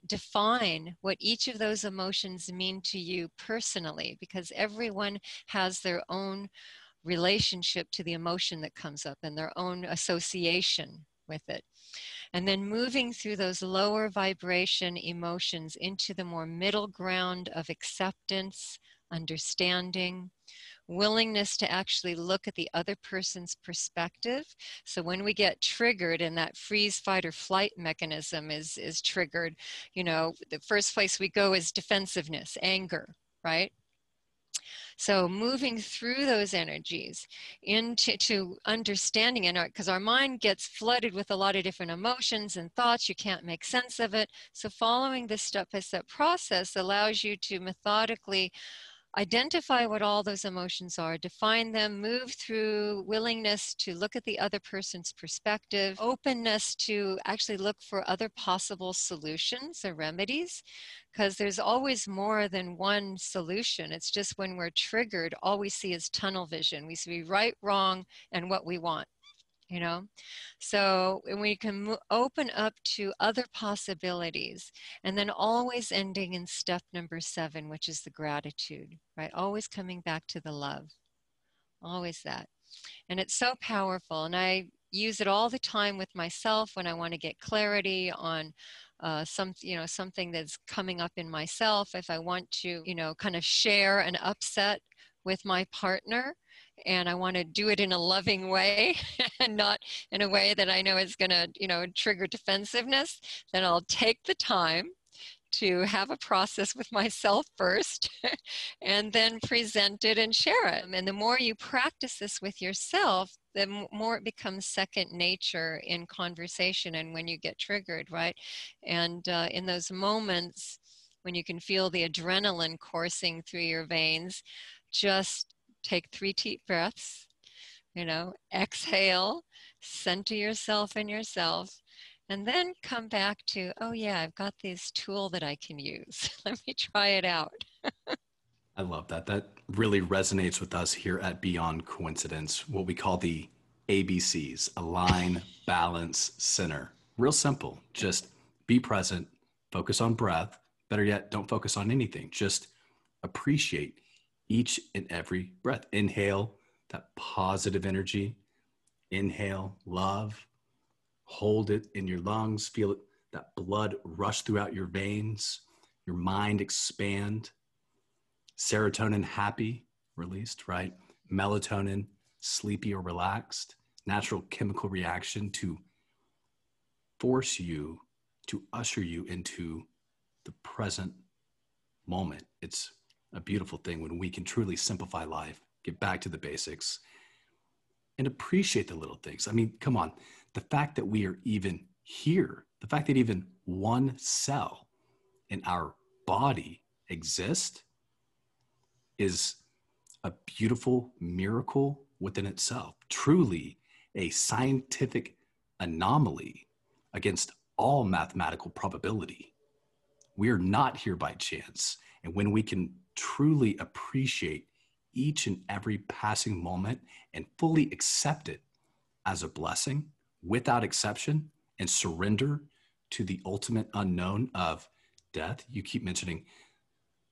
define what each of those emotions mean to you personally, because everyone has their own relationship to the emotion that comes up and their own association with it. And then moving through those lower vibration emotions into the more middle ground of acceptance, understanding, willingness to actually look at the other person's perspective. So when we get triggered and that freeze, fight, or flight mechanism is triggered, you know, the first place we go is defensiveness, anger, right? So moving through those energies into understanding, and because our mind gets flooded with a lot of different emotions and thoughts, you can't make sense of it. So following this step-by-step process allows you to methodically identify what all those emotions are, define them, move through willingness to look at the other person's perspective, openness to actually look for other possible solutions or remedies, because there's always more than one solution. It's just when we're triggered, all we see is tunnel vision. We see right, wrong, and what we want. You know, so we can open up to other possibilities, and then always ending in step number 7, which is the gratitude, right? Always coming back to the love, always that. And it's so powerful. And I use it all the time with myself when I want to get clarity on something that's coming up in myself. If I want to, you know, kind of share an upset with my partner, and I want to do it in a loving way and not in a way that I know is going to, you know, trigger defensiveness, then I'll take the time to have a process with myself first and then present it and share it. And the more you practice this with yourself, the more it becomes second nature in conversation and when you get triggered, right? And in those moments when you can feel the adrenaline coursing through your veins, just take 3 deep breaths, you know, exhale, center yourself, and then come back to, oh yeah, I've got this tool that I can use. Let me try it out. I love that. That really resonates with us here at Beyond Coincidence, what we call the ABCs, align, balance, center. Real simple. Just be present, focus on breath, Better yet, don't focus on anything. Just appreciate each and every breath. Inhale that positive energy. Inhale love. Hold it in your lungs. Feel it, that blood rush throughout your veins. Your mind expand. Serotonin happy, released, right? Melatonin, sleepy or relaxed. Natural chemical reaction to force you, to usher you into the present moment. It's a beautiful thing when we can truly simplify life, get back to the basics, and appreciate the little things. I mean, come on. The fact that we are even here, the fact that even one cell in our body exists is a beautiful miracle within itself. Truly a scientific anomaly against all mathematical probability. We are not here by chance. And when we can truly appreciate each and every passing moment and fully accept it as a blessing without exception and surrender to the ultimate unknown of death, you keep mentioning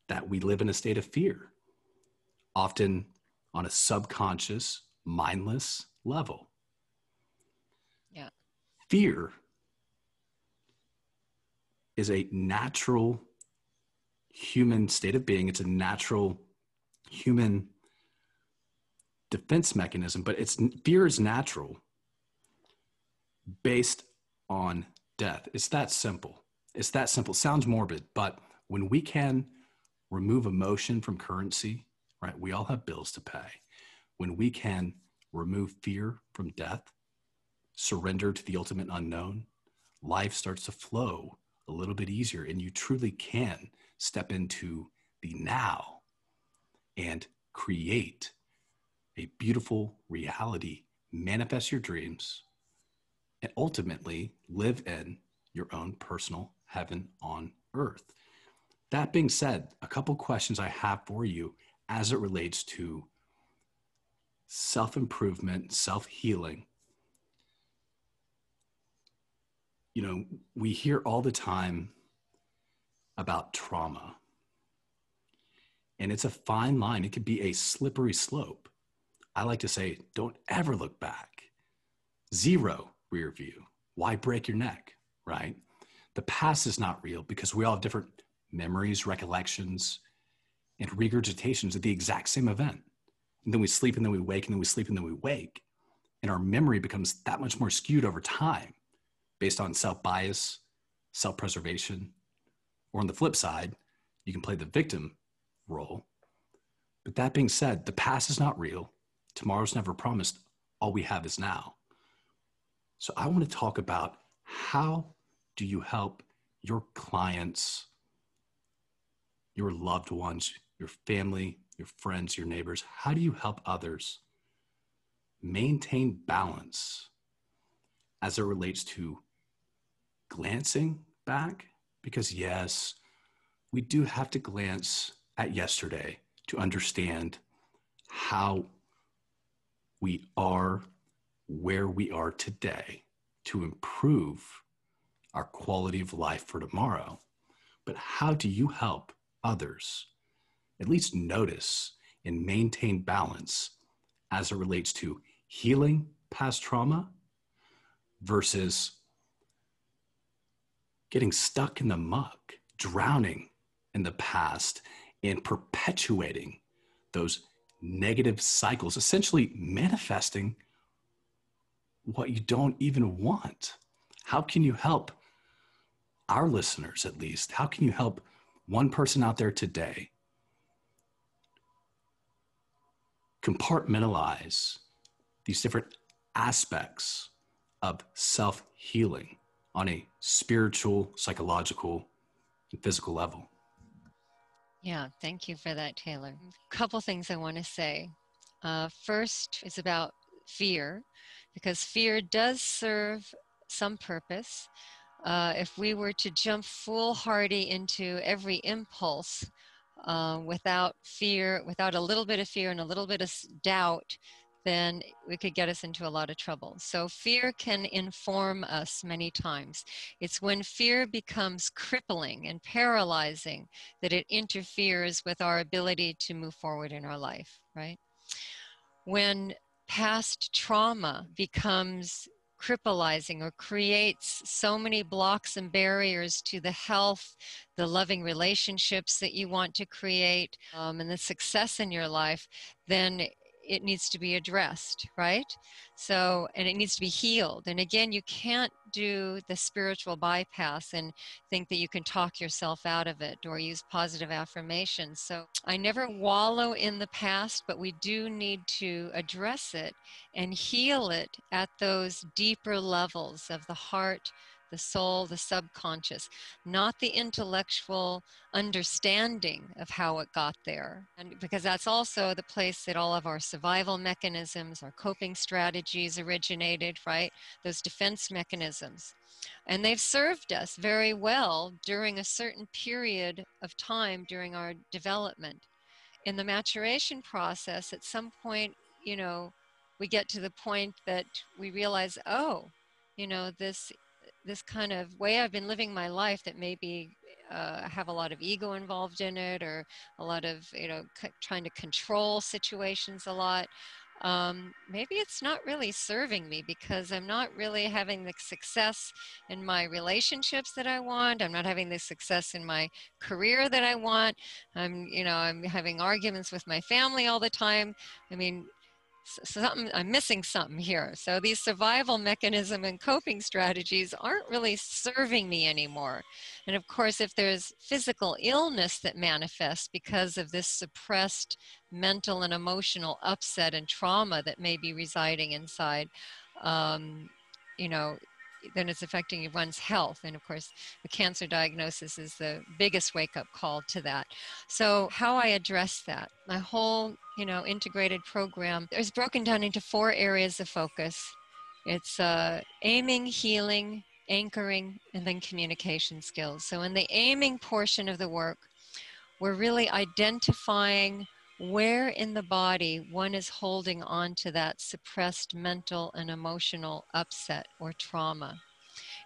that we live in a state of fear, often on a subconscious, mindless level. Yeah. Fear is a natural human state of being. It's a natural human defense mechanism, but fear is natural based on death. It's that simple. It's that simple. It sounds morbid, but when we can remove emotion from currency, right? We all have bills to pay. When we can remove fear from death, surrender to the ultimate unknown, life starts to flow a little bit easier, and you truly can step into the now and create a beautiful reality, manifest your dreams, and ultimately live in your own personal heaven on earth. That being said, a couple questions I have for you as it relates to self-improvement, self-healing. You know, we hear all the time about trauma, and it's a fine line. It could be a slippery slope. I like to say, don't ever look back. Zero rear view. Why break your neck, right? The past is not real because we all have different memories, recollections, and regurgitations of the exact same event. And then we sleep, and then we wake, and then we sleep, and then we wake. And our memory becomes that much more skewed over time based on self-bias, self-preservation, or on the flip side, you can play the victim role. But that being said, the past is not real. Tomorrow's never promised. All we have is now. So I want to talk about, how do you help your clients, your loved ones, your family, your friends, your neighbors? How do you help others maintain balance as it relates to glancing back? Because yes, we do have to glance at yesterday to understand how we are where we are today, to improve our quality of life for tomorrow. But how do you help others at least notice and maintain balance as it relates to healing past trauma versus getting stuck in the muck, drowning in the past and perpetuating those negative cycles, essentially manifesting what you don't even want? How can you help our listeners at least? How can you help one person out there today compartmentalize these different aspects of self-healing on a spiritual, psychological, and physical level? Yeah, thank you for that, Taylor. A couple things I want to say. First is about fear, because fear does serve some purpose. If we were to jump foolhardy into every impulse without fear, without a little bit of fear and a little bit of doubt, then it could get us into a lot of trouble. So fear can inform us many times. It's when fear becomes crippling and paralyzing that it interferes with our ability to move forward in our life, right? When past trauma becomes crippling or creates so many blocks and barriers to the health, the loving relationships that you want to create, and the success in your life, then it needs to be addressed, right? So, and it needs to be healed. And again, you can't do the spiritual bypass and think that you can talk yourself out of it or use positive affirmations. So I never wallow in the past, but we do need to address it and heal it at those deeper levels of the heart, the soul, the subconscious, not the intellectual understanding of how it got there. And because that's also the place that all of our survival mechanisms, our coping strategies originated, right? Those defense mechanisms. And they've served us very well during a certain period of time during our development. In the maturation process, at some point, you know, we get to the point that we realize, oh, you know, this kind of way I've been living my life that maybe have a lot of ego involved in it, or a lot of, you know, trying to control situations a lot. Maybe it's not really serving me because I'm not really having the success in my relationships that I want. I'm not having the success in my career that I want. I'm having arguments with my family all the time. I mean, I'm missing something here. So these survival mechanism and coping strategies aren't really serving me anymore. And of course, if there's physical illness that manifests because of this suppressed mental and emotional upset and trauma that may be residing inside, then it's affecting one's health. And of course, the cancer diagnosis is the biggest wake-up call to that. So how I address that, my whole, integrated program is broken down into 4 areas of focus. It's aiming, healing, anchoring, and then communication skills. So in the aiming portion of the work, we're really identifying where in the body one is holding on to that suppressed mental and emotional upset or trauma.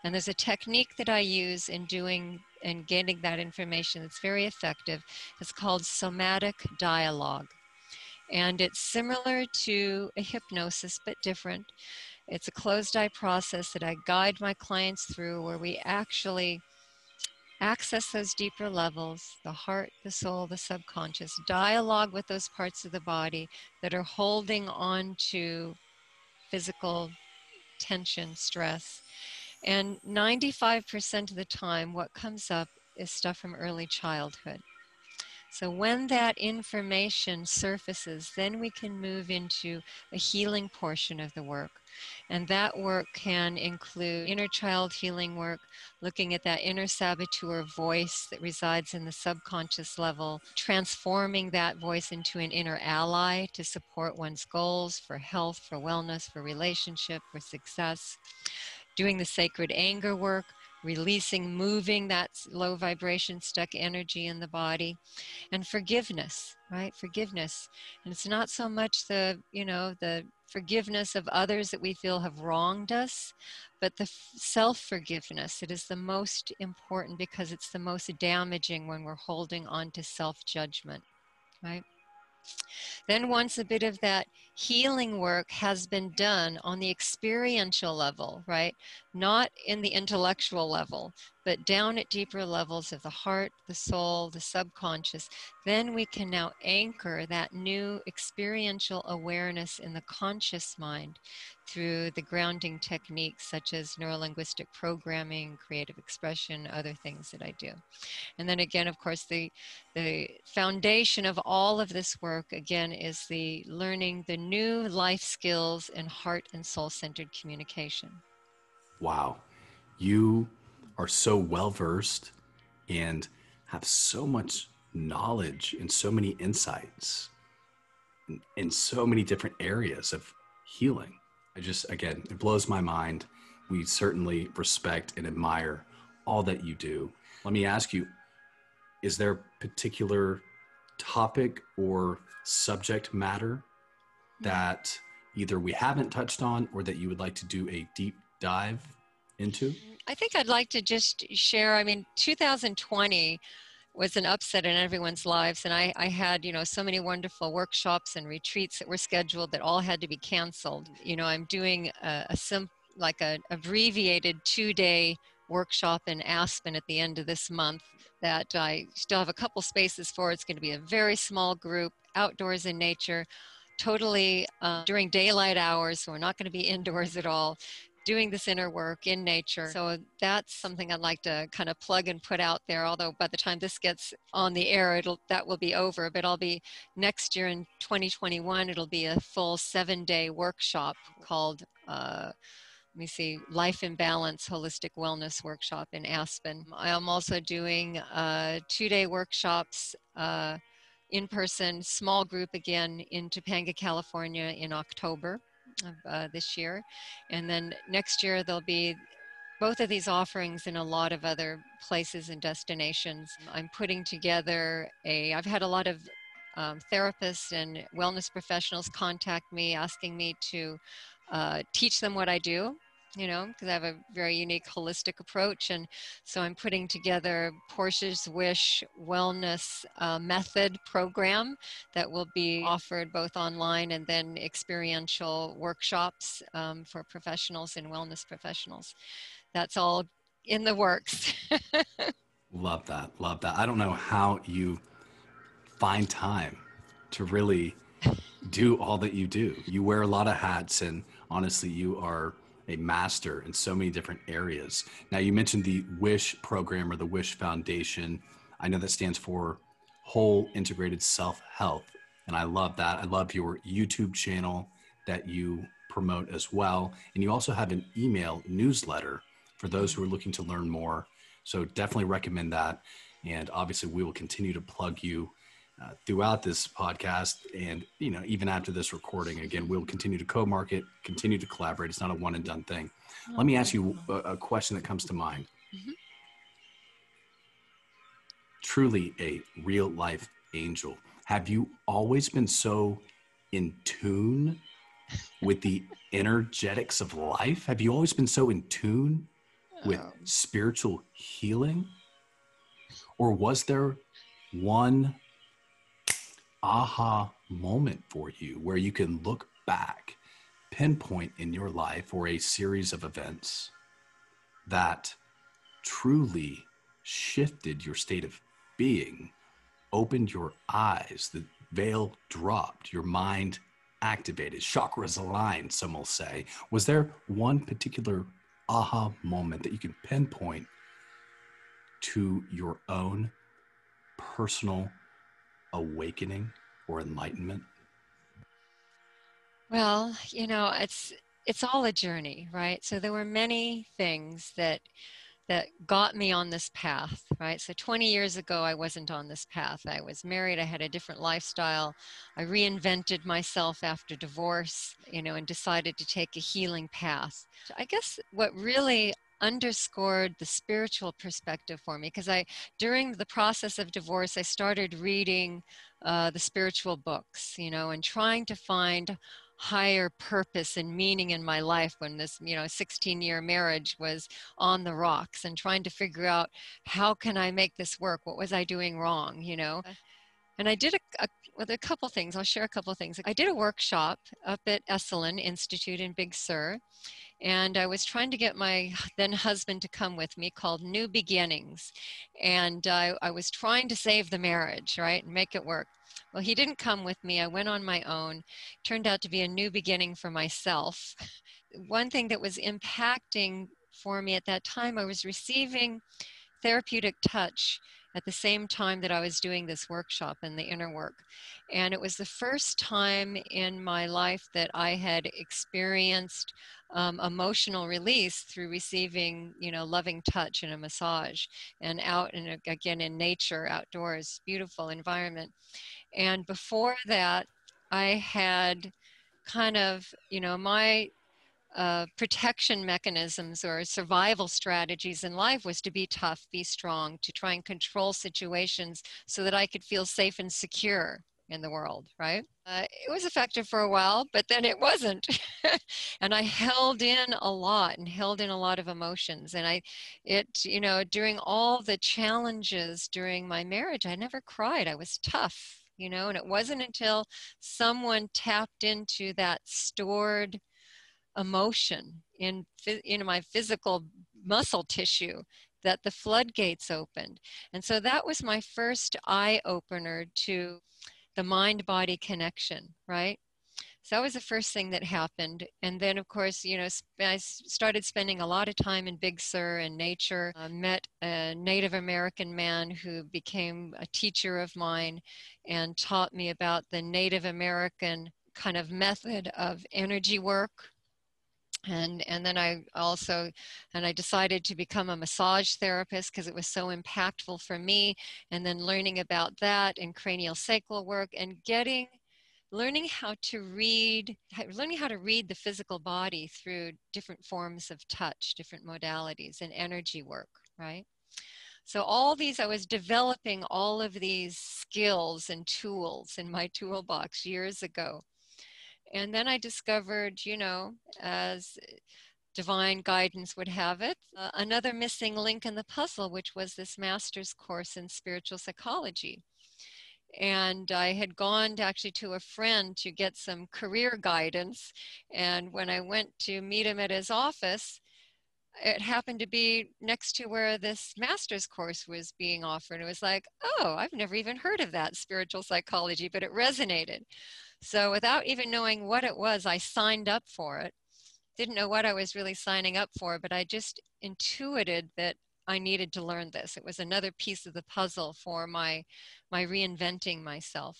And there's a technique that I use in doing and getting that information that's very effective. It's called somatic dialogue. And it's similar to a hypnosis, but different. It's a closed-eye process that I guide my clients through, where we actually access those deeper levels, the heart, the soul, the subconscious, dialogue with those parts of the body that are holding on to physical tension, stress. And 95% of the time, what comes up is stuff from early childhood. So when that information surfaces, then we can move into a healing portion of the work. And that work can include inner child healing work, looking at that inner saboteur voice that resides in the subconscious level, transforming that voice into an inner ally to support one's goals for health, for wellness, for relationship, for success, doing the sacred anger work, releasing, moving that low vibration, stuck energy in the body, and forgiveness, right? Forgiveness. And it's not so much the forgiveness of others that we feel have wronged us, but the self-forgiveness. It is the most important because it's the most damaging when we're holding on to self-judgment, right? Then once a bit of that healing work has been done on the experiential level, right? Not in the intellectual level, but down at deeper levels of the heart, the soul, the subconscious, then we can now anchor that new experiential awareness in the conscious mind through the grounding techniques such as neuro-linguistic programming, creative expression, other things that I do. And then again, of course, the foundation of all of this work, again, is the learning the new life skills in heart and soul-centered communication. Wow. You are so well-versed and have so much knowledge and so many insights in so many different areas of healing. I just, again, it blows my mind. We certainly respect and admire all that you do. Let me ask you, is there a particular topic or subject matter that either we haven't touched on or that you would like to do a deep dive into? I think I'd like to just share, I mean, 2020 was an upset in everyone's lives. And I had, you know, so many wonderful workshops and retreats that were scheduled that all had to be canceled. You know, I'm doing like an abbreviated 2-day workshop in Aspen at the end of this month that I still have a couple spaces for. It's going to be a very small group, outdoors in nature, totally during daylight hours. So we're not going to be indoors at all, doing this inner work in nature. So that's something I'd like to kind of plug and put out there, although by the time this gets on the air, that will be over, but I'll be next year in 2021, it'll be a full 7-day workshop called, Life in Balance Holistic Wellness Workshop in Aspen. I'm also doing 2-day workshops in person, small group again in Topanga, California in October of this year. And then next year there'll be both of these offerings in a lot of other places and destinations. I'm putting together I've had a lot of therapists and wellness professionals contact me asking me to teach them what I do, you know, because I have a very unique holistic approach. And so I'm putting together Porchia's Wish Wellness Method program that will be offered both online and then experiential workshops for professionals and wellness professionals. That's all in the works. Love that. Love that. I don't know how you find time to really do all that you do. You wear a lot of hats, and honestly, you are a master in so many different areas. Now, you mentioned the WISH program or the WISH Foundation. I know that stands for Whole Integrated Self-Health, and I love that. I love your YouTube channel that you promote as well. And you also have an email newsletter for those who are looking to learn more. So definitely recommend that. And obviously, we will continue to plug you throughout this podcast, and you know, even after this recording, again, we'll continue to co-market, continue to collaborate. It's not a one and done thing. Let me ask you a question that comes to mind. Mm-hmm. Truly a real life angel. Have you always been so in tune with the energetics of life? Have you always been so in tune with spiritual healing? Or was there one aha moment for you where you can look back, pinpoint in your life or a series of events that truly shifted your state of being, opened your eyes, the veil dropped, your mind activated, chakras aligned, some will say. Was there one particular aha moment that you can pinpoint to your own personal awakening or enlightenment? Well, you know, it's all a journey, right? So there were many things that got me on this path, right? So 20 years ago, I wasn't on this path. I was married. I had a different lifestyle. I reinvented myself after divorce, you know, and decided to take a healing path. So I guess what really underscored the spiritual perspective for me, because during the process of divorce, I started reading the spiritual books, you know, and trying to find higher purpose and meaning in my life when this, you know, 16-year marriage was on the rocks, and trying to figure out, how can I make this work? What was I doing wrong, you know? And I did a couple things. I'll share a couple things. I did a workshop up at Esalen Institute in Big Sur, and I was trying to get my then husband to come with me, called New Beginnings. And I was trying to save the marriage, right, and make it work. Well, he didn't come with me. I went on my own. Turned out to be a new beginning for myself. One thing that was impacting for me at that time, I was receiving therapeutic touch at the same time that I was doing this workshop and the inner work. And it was the first time in my life that I had experienced emotional release through receiving, you know, loving touch and a massage, and out and again in nature, outdoors, beautiful environment. And before that, I had kind of, you know, my protection mechanisms or survival strategies in life was to be tough, be strong, to try and control situations so that I could feel safe and secure. in the world, right? It was effective for a while, but then it wasn't. And I held in a lot and held in a lot of emotions. And during all the challenges during my marriage, I never cried. I was tough, and it wasn't until someone tapped into that stored emotion in my physical muscle tissue that the floodgates opened. And so that was my first eye-opener to the mind-body connection, right? So that was the first thing that happened. And then, of course, I started spending a lot of time in Big Sur and nature. I met a Native American man who became a teacher of mine and taught me about the Native American kind of method of energy work. And then I decided to become a massage therapist because it was so impactful for me. And then learning about that and cranial sacral work and learning how to read the physical body through different forms of touch, different modalities and energy work, right? So I was developing all of these skills and tools in my toolbox years ago. And then I discovered, as divine guidance would have it, another missing link in the puzzle, which was this master's course in spiritual psychology. And I had gone to a friend to get some career guidance. And when I went to meet him at his office, it happened to be next to where this master's course was being offered. It was like, oh, I've never even heard of that, spiritual psychology, but it resonated. So without even knowing what it was, I signed up for it. Didn't know what I was really signing up for, but I just intuited that I needed to learn this. It was another piece of the puzzle for my reinventing myself.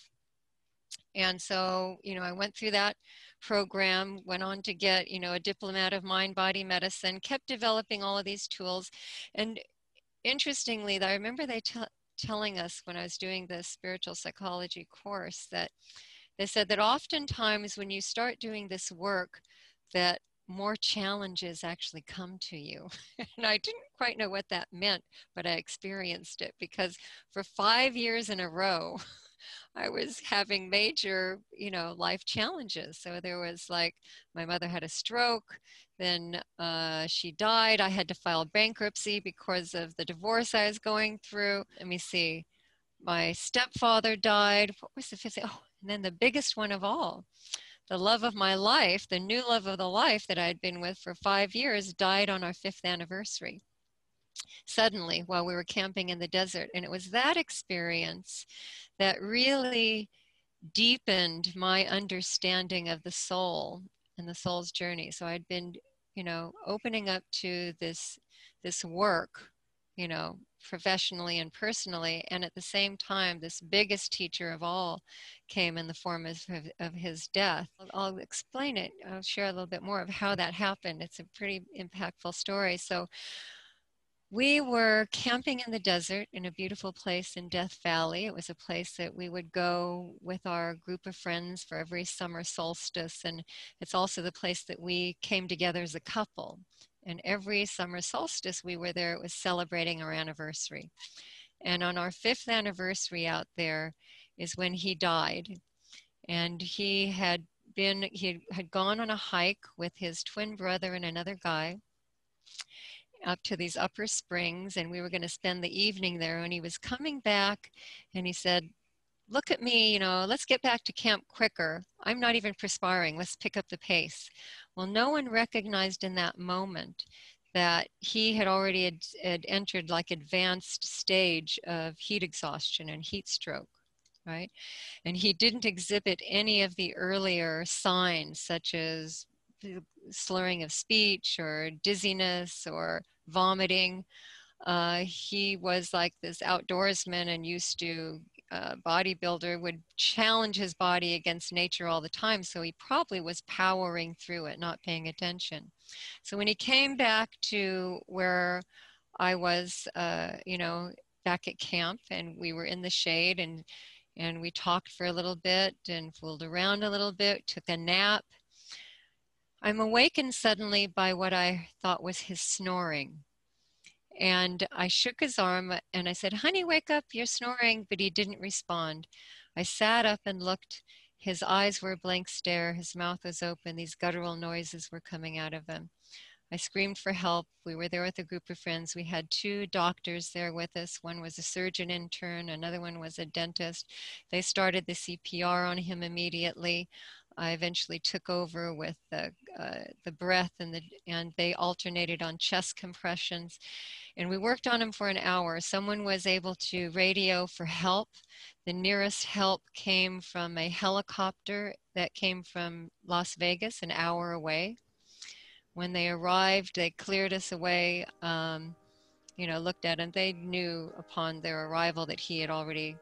And so, I went through that program, went on to get, a diplomat of mind-body medicine, kept developing all of these tools. And interestingly, I remember they telling us when I was doing the spiritual psychology course that they said that oftentimes when you start doing this work, that more challenges actually come to you. And I didn't quite know what that meant, but I experienced it because for 5 years in a row, I was having major, life challenges. So there was my mother had a stroke, then she died. I had to file bankruptcy because of the divorce I was going through. Let me see. My stepfather died. What was the fifth? Oh, and then the biggest one of all, the love of my life, the new love of the life that I had been with for 5 years died on our 5th anniversary. Suddenly, while we were camping in the desert. And it was that experience that really deepened my understanding of the soul and the soul's journey. So I'd been, opening up to this work, professionally and personally. And at the same time, this biggest teacher of all came in the form of his death. I'll explain it. I'll share a little bit more of how that happened. It's a pretty impactful story. So we were camping in the desert in a beautiful place in Death Valley. It was a place that we would go with our group of friends for every summer solstice. And it's also the place that we came together as a couple. And every summer solstice we were there, it was celebrating our anniversary. And on our 5th anniversary out there is when he died. And he had gone on a hike with his twin brother and another guy up to these upper springs, and we were going to spend the evening there. And he was coming back and he said, look at me, let's get back to camp quicker. I'm not even perspiring. Let's pick up the pace. Well, no one recognized in that moment that he had already had entered advanced stage of heat exhaustion and heat stroke, right? And he didn't exhibit any of the earlier signs such as slurring of speech or dizziness or vomiting. He was like this outdoorsman and used to bodybuilder, would challenge his body against nature all the time. So he probably was powering through it, not paying attention. So when he came back to where I was, back at camp, and we were in the shade and we talked for a little bit and fooled around a little bit, took a nap. I'm awakened suddenly by what I thought was his snoring. And I shook his arm and I said, honey, wake up, you're snoring. But he didn't respond. I sat up and looked. His eyes were a blank stare. His mouth was open. These guttural noises were coming out of him. I screamed for help. We were there with a group of friends. We had two doctors there with us. One was a surgeon intern. Another one was a dentist. They started the CPR on him immediately. I eventually took over with the breath and they alternated on chest compressions. And we worked on him for an hour. Someone was able to radio for help. The nearest help came from a helicopter that came from Las Vegas, an hour away. When they arrived, they cleared us away, looked at him. They knew upon their arrival that he had already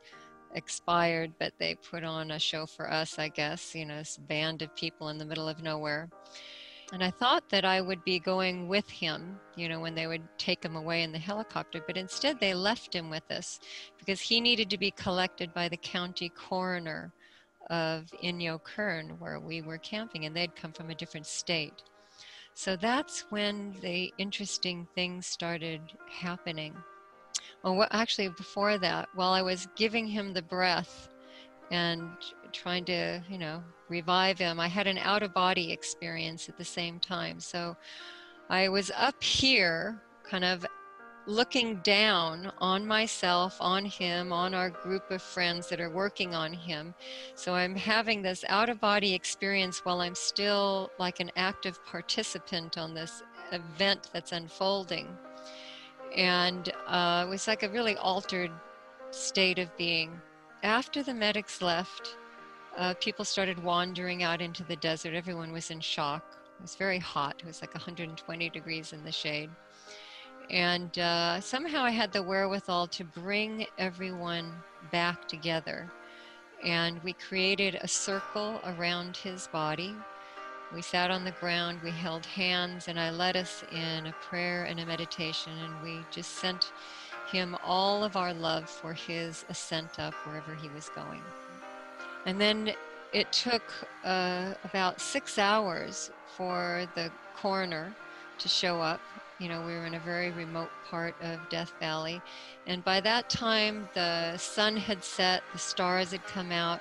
expired, but they put on a show for us, I guess, this band of people in the middle of nowhere. And I thought that I would be going with him, when they would take him away in the helicopter, but instead they left him with us because he needed to be collected by the county coroner of Inyokern, where we were camping, and they'd come from a different state. So that's when the interesting things started happening. Well, actually, before that, while I was giving him the breath and trying to, revive him, I had an out-of-body experience at the same time. So I was up here, kind of looking down on myself, on him, on our group of friends that are working on him. So I'm having this out-of-body experience while I'm still like an active participant on this event that's unfolding. And it was like a really altered state of being. After the medics left, people started wandering out into the desert. Everyone was in shock. It was very hot. It was like 120 degrees in the shade. And somehow I had the wherewithal to bring everyone back together. And we created a circle around his body. We sat on the ground, we held hands, and I led us in a prayer and a meditation, and we just sent him all of our love for his ascent up wherever he was going. And then it took about 6 hours for the coroner to show up. We were in a very remote part of Death Valley. And by that time, the sun had set, the stars had come out,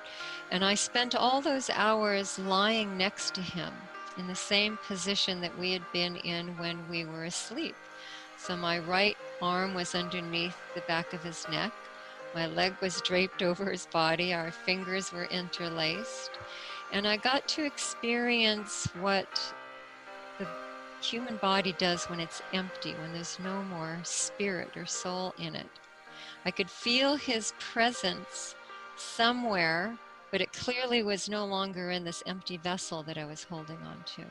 and I spent all those hours lying next to him in the same position that we had been in when we were asleep. So my right arm was underneath the back of his neck. My leg was draped over his body. Our fingers were interlaced. And I got to experience what the human body does when it's empty, when there's no more spirit or soul in it. I could feel his presence somewhere, but it clearly was no longer in this empty vessel that I was holding on to.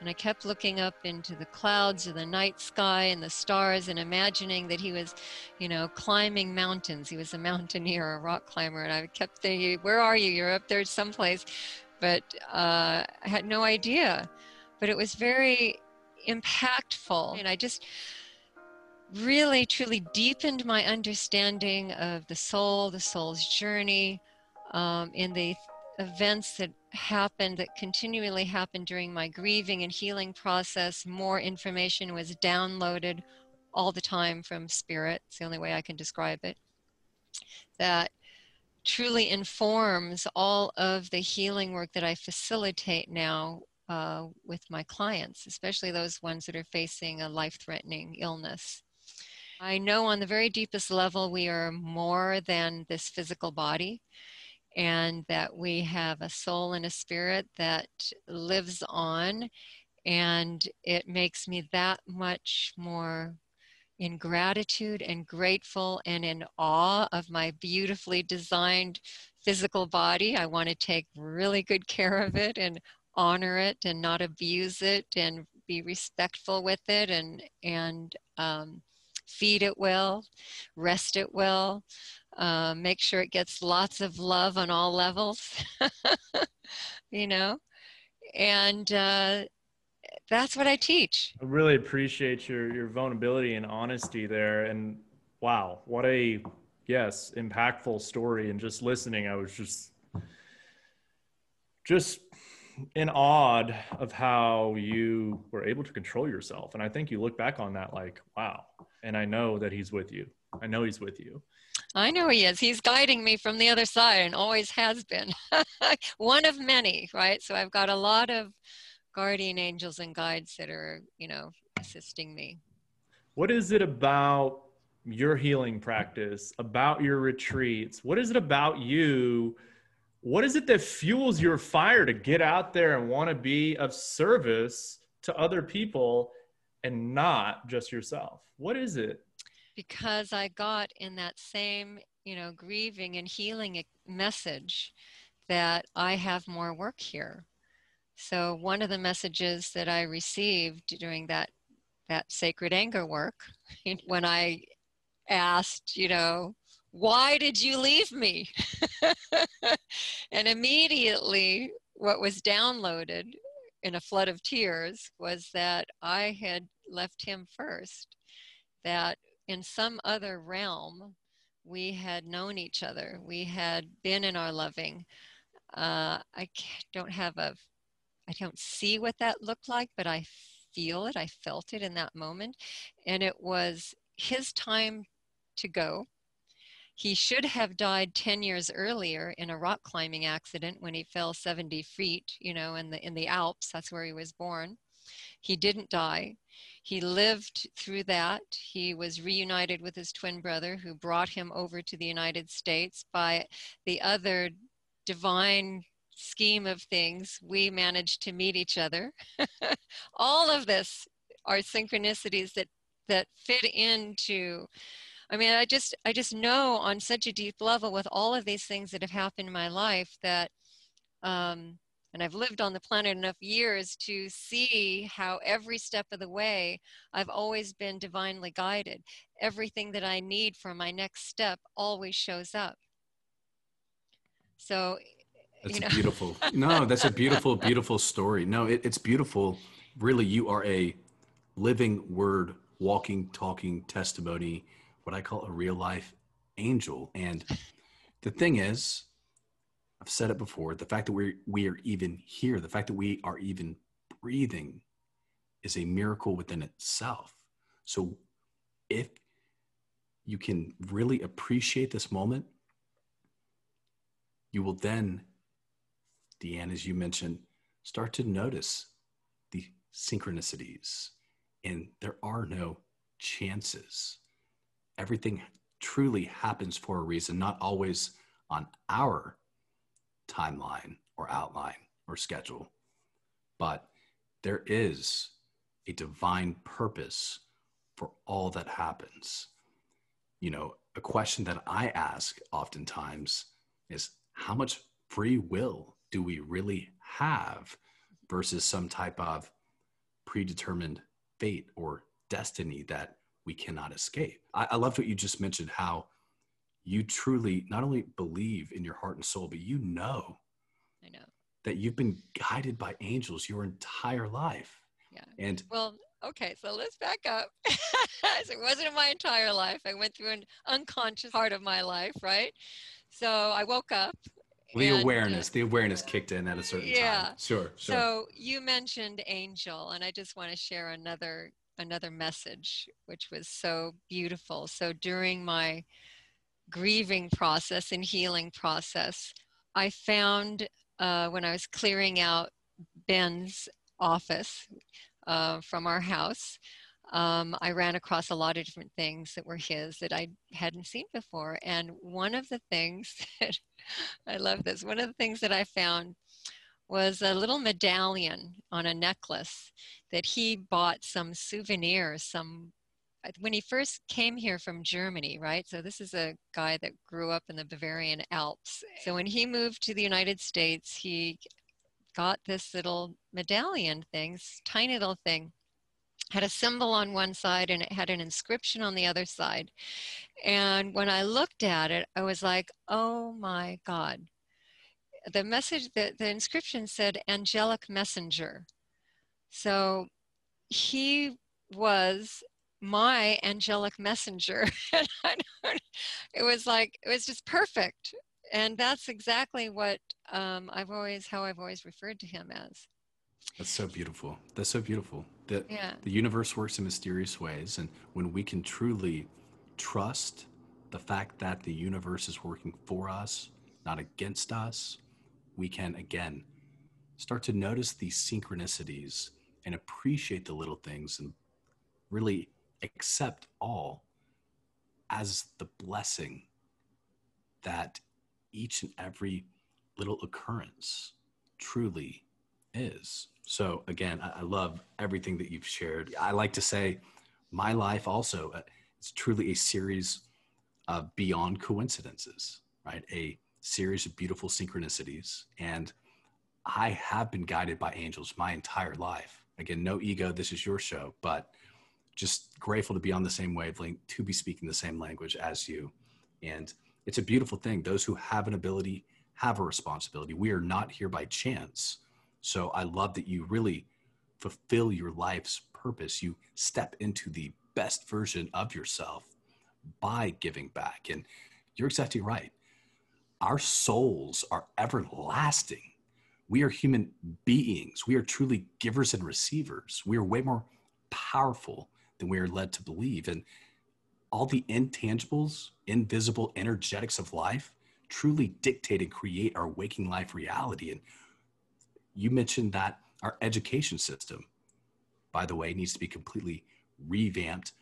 And I kept looking up into the clouds or the night sky and the stars and imagining that he was, climbing mountains. He was a mountaineer, a rock climber, and I kept thinking, where are you? You're up there someplace. But I had no idea. But it was very impactful, and I just really, truly deepened my understanding of the soul, the soul's journey, in the events that happened, that continually happened during my grieving and healing process. More information was downloaded all the time from spirit. It's the only way I can describe it. That truly informs all of the healing work that I facilitate now with my clients, especially those ones that are facing a life-threatening illness. I know on the very deepest level we are more than this physical body, and that we have a soul and a spirit that lives on, and it makes me that much more in gratitude and grateful and in awe of my beautifully designed physical body. I want to take really good care of it and honor it and not abuse it and be respectful with it and feed it well, rest it well, make sure it gets lots of love on all levels, and that's what I teach. I really appreciate your vulnerability and honesty there, and wow, what a, yes, impactful story. And just listening, I was just in awe of how you were able to control yourself. And I think you look back on that like, wow. And I know that he's with you. I know he's with you. I know he is. He's guiding me from the other side and always has been. One of many, right? So I've got a lot of guardian angels and guides that are, you know, assisting me. What is it about your healing practice, about your retreats? What is it about you? What is it that fuels your fire to get out there and want to be of service to other people and not just yourself? What is it? Because I got in that same, you know, grieving and healing message that I have more work here. So one of the messages that I received during that sacred anger work, when I asked, you know, why did you leave me? And immediately what was downloaded in a flood of tears was that I had left him first, that in some other realm, we had known each other. We had been in our loving. I don't see what that looked like, but I feel it. I felt it in that moment. And it was his time to go. He should have died 10 years earlier in a rock climbing accident when he fell 70 feet, you know, in the Alps. That's where he was born. He didn't die. He lived through that. He was reunited with his twin brother who brought him over to the United States. By the other divine scheme of things, we managed to meet each other. All of this are synchronicities that fit into, I mean, I just know on such a deep level with all of these things that have happened in my life that, and I've lived on the planet enough years to see how every step of the way, I've always been divinely guided. Everything that I need for my next step always shows up. So, that's beautiful. No, that's a beautiful, beautiful story. No, it's beautiful. Really, you are a living word, walking, talking testimony, what I call a real life angel. And the thing is, I've said it before, the fact that we are even here, the fact that we are even breathing is a miracle within itself. So if you can really appreciate this moment, you will then, Deanne, as you mentioned, start to notice the synchronicities, and there are no chances. Everything truly happens for a reason, not always on our timeline or outline or schedule, but there is a divine purpose for all that happens. You know, a question that I ask oftentimes is, how much free will do we really have versus some type of predetermined fate or destiny that we cannot escape? I love what you just mentioned, how you truly not only believe in your heart and soul, but you know, that you've been guided by angels your entire life. Yeah. And well, okay, so let's back up. So it wasn't my entire life. I went through an unconscious part of my life, right? So I woke up. The awareness kicked in at a certain time. Sure. So you mentioned angel, and I just want to share another message, which was so beautiful. So during my grieving process and healing process, I found when I was clearing out Ben's office from our house, I ran across a lot of different things that were his that I hadn't seen before. And one of the things that, I love this, one of the things that I found was a little medallion on a necklace that he bought some souvenir, when he first came here from Germany, right? So this is a guy that grew up in the Bavarian Alps. So when he moved to the United States, he got this little medallion thing, tiny little thing, had a symbol on one side and it had an inscription on the other side. And when I looked at it, I was like, oh my God. The message, the inscription said, angelic messenger. So he was my angelic messenger. It was just perfect. And that's exactly what I've always referred to him as. That's so beautiful. That's so beautiful. The universe works in mysterious ways. And when we can truly trust the fact that the universe is working for us, not against us, we can, again, start to notice these synchronicities and appreciate the little things and really accept all as the blessing that each and every little occurrence truly is. So again, I love everything that you've shared. I like to say my life also, it's truly a series of beyond coincidences, right? A series of beautiful synchronicities. And I have been guided by angels my entire life. Again, no ego, this is your show, but just grateful to be on the same wavelength, to be speaking the same language as you. And it's a beautiful thing. Those who have an ability have a responsibility. We are not here by chance. So I love that you really fulfill your life's purpose. You step into the best version of yourself by giving back. And you're exactly right. Our souls are everlasting. We are human beings. We are truly givers and receivers. We are way more powerful than we are led to believe. And all the intangibles, invisible energetics of life truly dictate and create our waking life reality. And you mentioned that our education system, by the way, needs to be completely revamped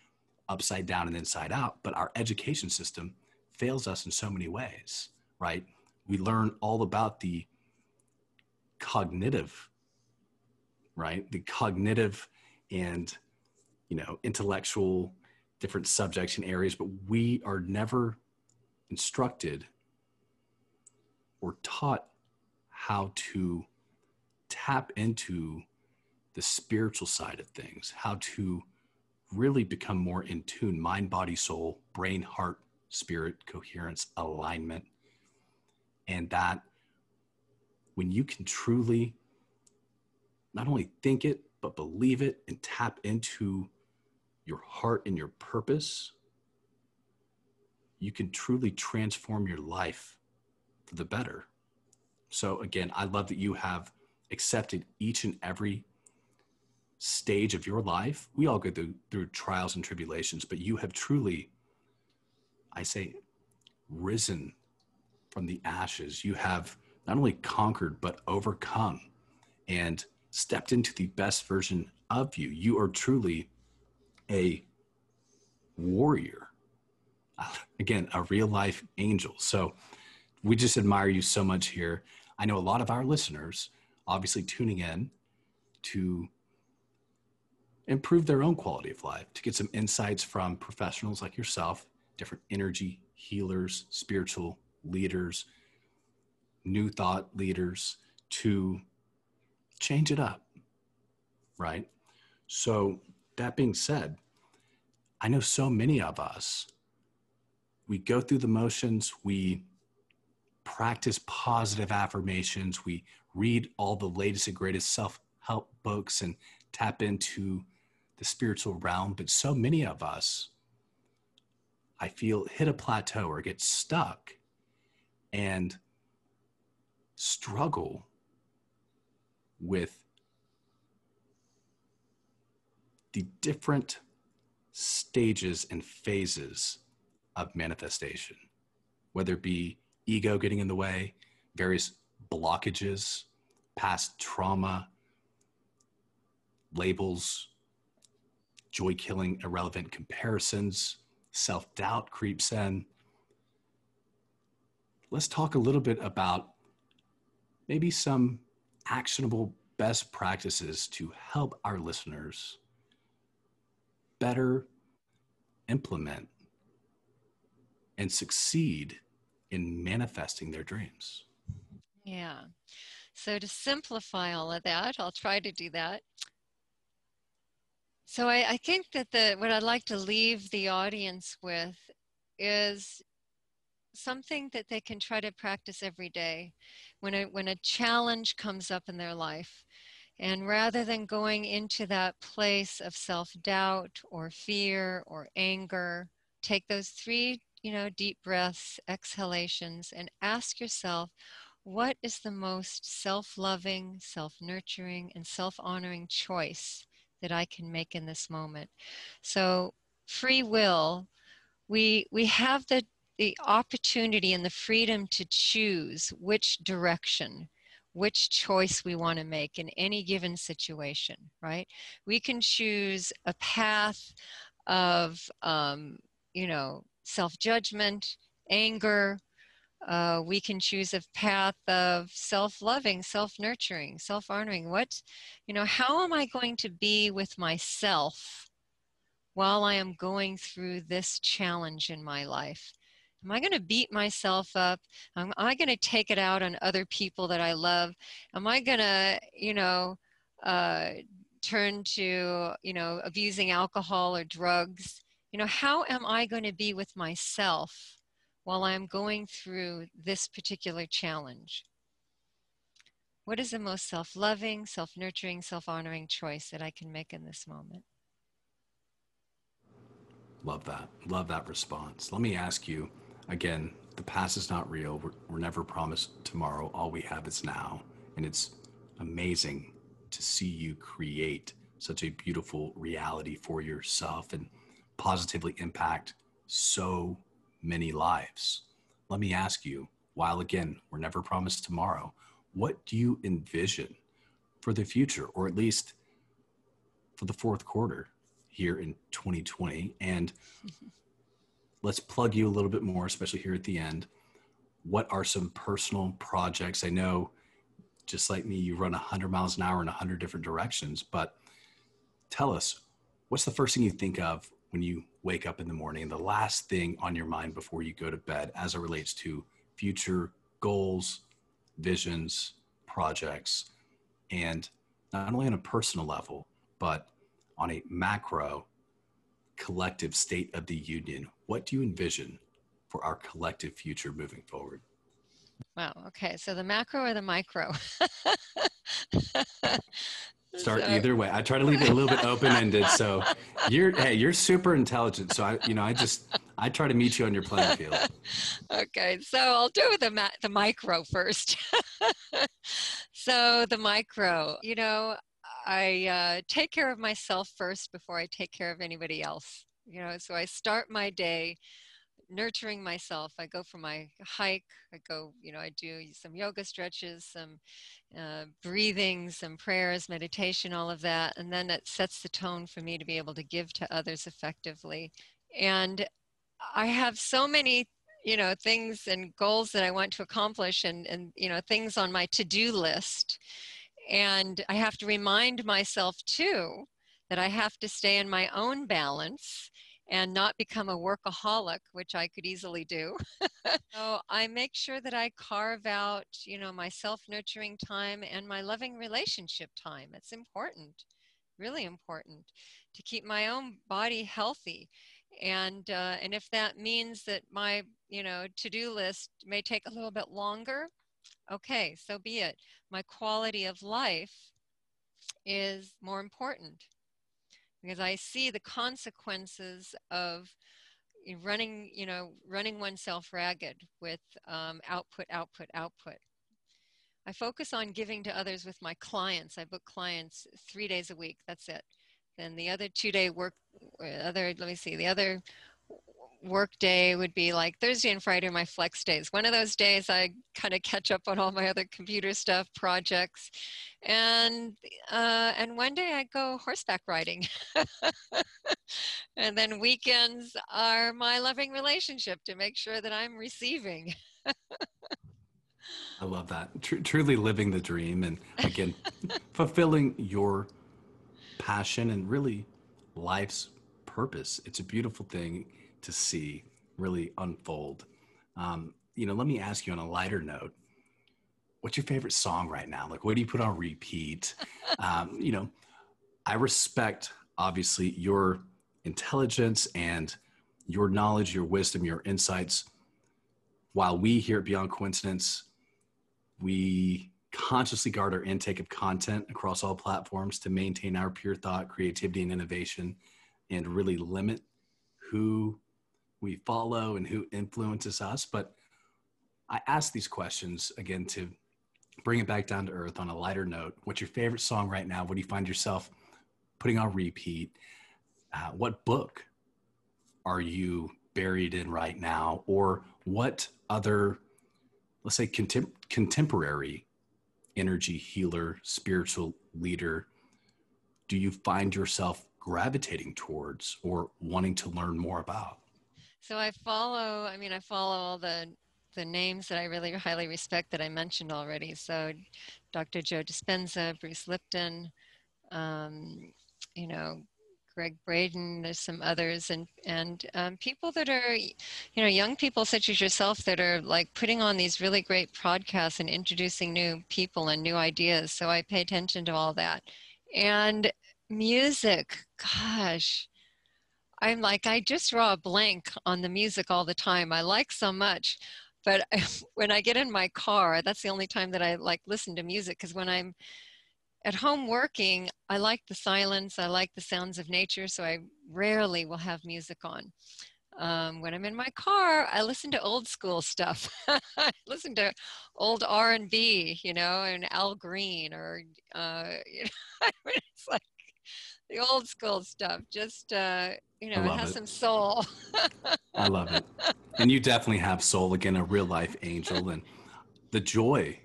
upside down and inside out. But our education system fails us in so many ways, right? We learn all about the cognitive, right? The cognitive and, you know, intellectual different subjects and areas, but we are never instructed or taught how to tap into the spiritual side of things, how to really become more in tune, mind, body, soul, brain, heart, spirit, coherence, alignment. And that when you can truly not only think it, but believe it and tap into your heart and your purpose, you can truly transform your life for the better. So again, I love that you have accepted each and every stage of your life. We all go through trials and tribulations, but you have truly, I say, risen from the ashes. You have not only conquered, but overcome and stepped into the best version of you. You are truly a warrior. Again, a real life angel. So we just admire you so much here. I know a lot of our listeners obviously tuning in to improve their own quality of life, to get some insights from professionals like yourself, different energy healers, spiritual leaders, new thought leaders, to change it up, right? So that being said, I know so many of us, we go through the motions, we practice positive affirmations, we read all the latest and greatest self-help books and tap into the spiritual realm. But so many of us, I feel, hit a plateau or get stuck and struggle with the different stages and phases of manifestation, whether it be ego getting in the way, various blockages, past trauma, labels, joy-killing, irrelevant comparisons, self-doubt creeps in. Let's talk a little bit about maybe some actionable best practices to help our listeners better implement and succeed in manifesting their dreams. Yeah. So to simplify all of that, I'll try to do that. So I think that what I'd like to leave the audience with is something that they can try to practice every day when a challenge comes up in their life. And rather than going into that place of self-doubt or fear or anger, take those three, deep breaths, exhalations, and ask yourself, what is the most self-loving, self-nurturing, and self-honoring choice that I can make in this moment? So free will, we have the the opportunity and the freedom to choose which direction, which choice we want to make in any given situation, right? We can choose a path of, you know, self-judgment, anger. We can choose a path of self-loving, self-nurturing, self-honoring. What, you know, how am I going to be with myself while I am going through this challenge in my life? Am I going to beat myself up? Am I going to take it out on other people that I love? Am I going to, you know, turn to, you know, abusing alcohol or drugs? You know, how am I going to be with myself while I'm going through this particular challenge? What is the most self-loving, self-nurturing, self-honoring choice that I can make in this moment? Love that response. Let me ask you, again, the past is not real. We're never promised tomorrow. All we have is now. And it's amazing to see you create such a beautiful reality for yourself and positively impact so many lives. Let me ask you, while again, we're never promised tomorrow, what do you envision for the future, or at least for the fourth quarter here in 2020? And let's plug you a little bit more, especially here at the end. What are some personal projects? I know, just like me, you run 100 miles an hour in 100 different directions, but tell us, what's the first thing you think of when you wake up in the morning, the last thing on your mind before you go to bed as it relates to future goals, visions, projects, and not only on a personal level, but on a macro collective state of the union? What do you envision for our collective future moving forward? Wow. Okay. So the macro or the micro? Start either way. I try to leave it a little bit open-ended. So you're super intelligent. So I try to meet you on your playing field. Okay. So I'll do the micro first. So the micro, you know, I take care of myself first before I take care of anybody else, you know, so I start my day nurturing myself. I go for my hike, I go, you know, I do some yoga stretches, some breathing, some prayers, meditation, all of that. And then it sets the tone for me to be able to give to others effectively. And I have so many, you know, things and goals that I want to accomplish and you know, things on my to-do list. And I have to remind myself too that I have to stay in my own balance and not become a workaholic, which I could easily do. So I make sure that I carve out, you know, my self-nurturing time and my loving relationship time. It's important, really important, to keep my own body healthy. And if that means that my, you know, to-do list may take a little bit longer, okay, so be it. My quality of life is more important because I see the consequences of running oneself ragged with output. I focus on giving to others with my clients. I book clients 3 days a week. That's it. Then the other work day would be like Thursday and Friday, my flex days. One of those days I kind of catch up on all my other computer stuff, projects, and one day I go horseback riding. And then weekends are my loving relationship to make sure that I'm receiving. I love that. Truly living the dream, and again, fulfilling your passion and really life's purpose. It's a beautiful thing to see really unfold. You know, let me ask you on a lighter note, what's your favorite song right now? Like, what do you put on repeat? You know, I respect obviously your intelligence and your knowledge, your wisdom, your insights. While we here at Beyond Coincidence, we consciously guard our intake of content across all platforms to maintain our pure thought, creativity, and innovation, and really limit who we follow and who influences us. But I ask these questions again to bring it back down to earth on a lighter note. What's your favorite song right now? What do you find yourself putting on repeat? What book are you buried in right now, or what other, let's say, contemporary energy healer, spiritual leader do you find yourself gravitating towards or wanting to learn more about? So I follow all the names that I really highly respect that I mentioned already. So Dr. Joe Dispenza, Bruce Lipton, Greg Braden, there's some others, and people that are, young people such as yourself that are like putting on these really great podcasts and introducing new people and new ideas. So I pay attention to all that. And music, gosh, I'm like, I just draw a blank on the music all the time. I like so much. But when I get in my car, that's the only time that I like listen to music, because when I'm at home working, I like the silence, I like the sounds of nature, so I rarely will have music on. When I'm in my car, I listen to old school stuff. I listen to old R&B, and Al Green, or, it's like the old school stuff. Just, it has some soul. I love it. And you definitely have soul, again, a real life angel, and the joy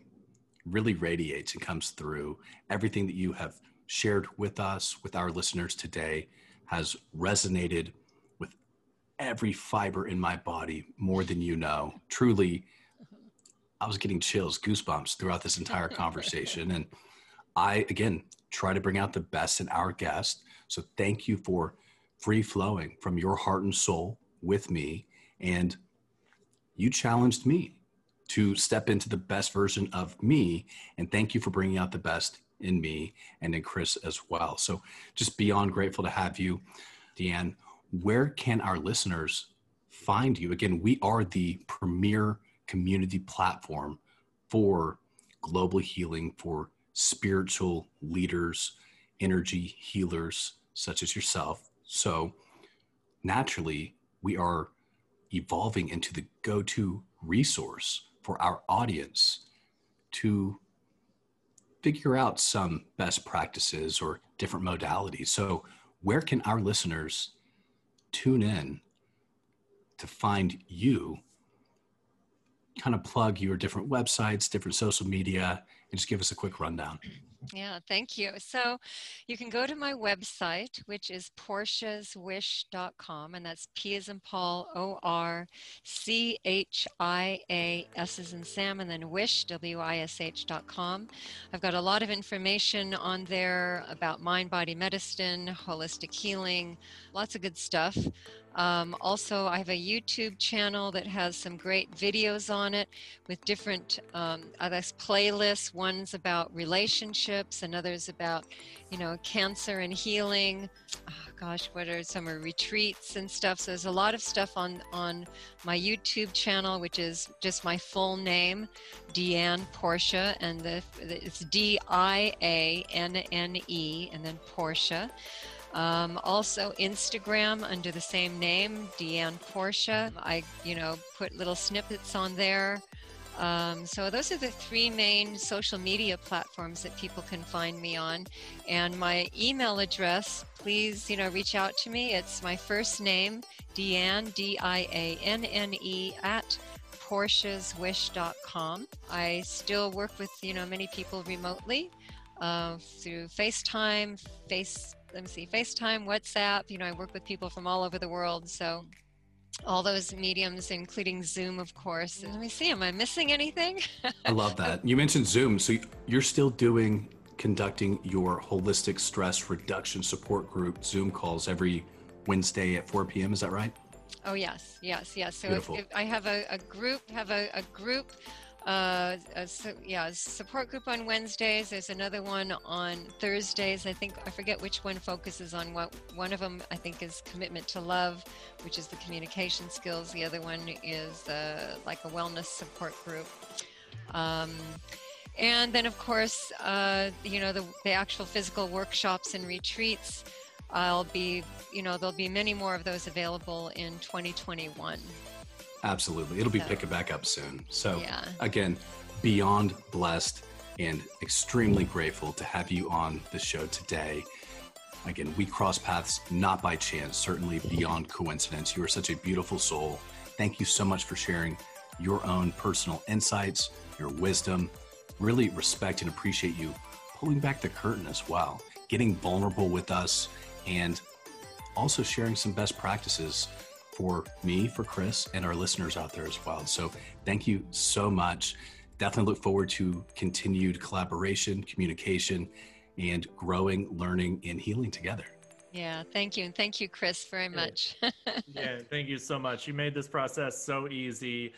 really radiates and comes through. Everything that you have shared with us, with our listeners today, has resonated with every fiber in my body more than you know. Truly, I was getting chills, goosebumps throughout this entire conversation. And I, again, try to bring out the best in our guests. So thank you for free flowing from your heart and soul with me. And you challenged me to step into the best version of me. And thank you for bringing out the best in me and in Chris as well. So just beyond grateful to have you, Deanne. Where can our listeners find you? Again, we are the premier community platform for global healing, for spiritual leaders, energy healers, such as yourself. So naturally, we are evolving into the go-to resource for our audience to figure out some best practices or different modalities. So where can our listeners tune in to find you? Kind of plug your different websites, different social media, and just give us a quick rundown. Yeah, thank you. So you can go to my website, which is porchiaswish.com, and that's P as in Paul, O-R-C-H-I-A, S as in Sam, and then wish, W-I-S-H.com. I've got a lot of information on there about mind-body medicine, holistic healing, lots of good stuff. Also, I have a YouTube channel that has some great videos on it with different playlists. One's about relationships, another's about, cancer and healing. Oh, gosh, what are some retreats and stuff? So there's a lot of stuff on my YouTube channel, which is just my full name, Deanne Portia, and it's D-I-A-N-N-E, and then Portia. Also Instagram under the same name, Deanne Portia. I, put little snippets on there. So those are the three main social media platforms that people can find me on. And my email address, please, reach out to me. It's my first name, Deanne, D-I-A-N-N-E, at porchiaswish.com. I still work with, many people remotely through FaceTime, FaceTime, WhatsApp, I work with people from all over the world. So all those mediums, including Zoom, of course. Let me see, am I missing anything? I love that. You mentioned Zoom. So you're still conducting your holistic stress reduction support group Zoom calls every Wednesday at 4 p.m. Is that right? Oh, yes. So if I have a group. Support group on Wednesdays. There's another one on Thursdays. I forget which one focuses on what. One of them, I think, is commitment to love, which is the communication skills. The other one is like a wellness support group. And then, of course, the actual physical workshops and retreats. There'll be many more of those available in 2021. Absolutely. It'll be picking back up soon. So yeah. Again, beyond blessed and extremely grateful to have you on the show today. Again, we cross paths not by chance, certainly beyond coincidence. You are such a beautiful soul. Thank you so much for sharing your own personal insights, your wisdom. Really respect and appreciate you pulling back the curtain as well, getting vulnerable with us, and also sharing some best practices for me, for Chris, and our listeners out there as well. So thank you so much. Definitely look forward to continued collaboration, communication, and growing, learning, and healing together. Yeah, thank you. And thank you, Chris, very much. Yeah, thank you so much. You made this process so easy.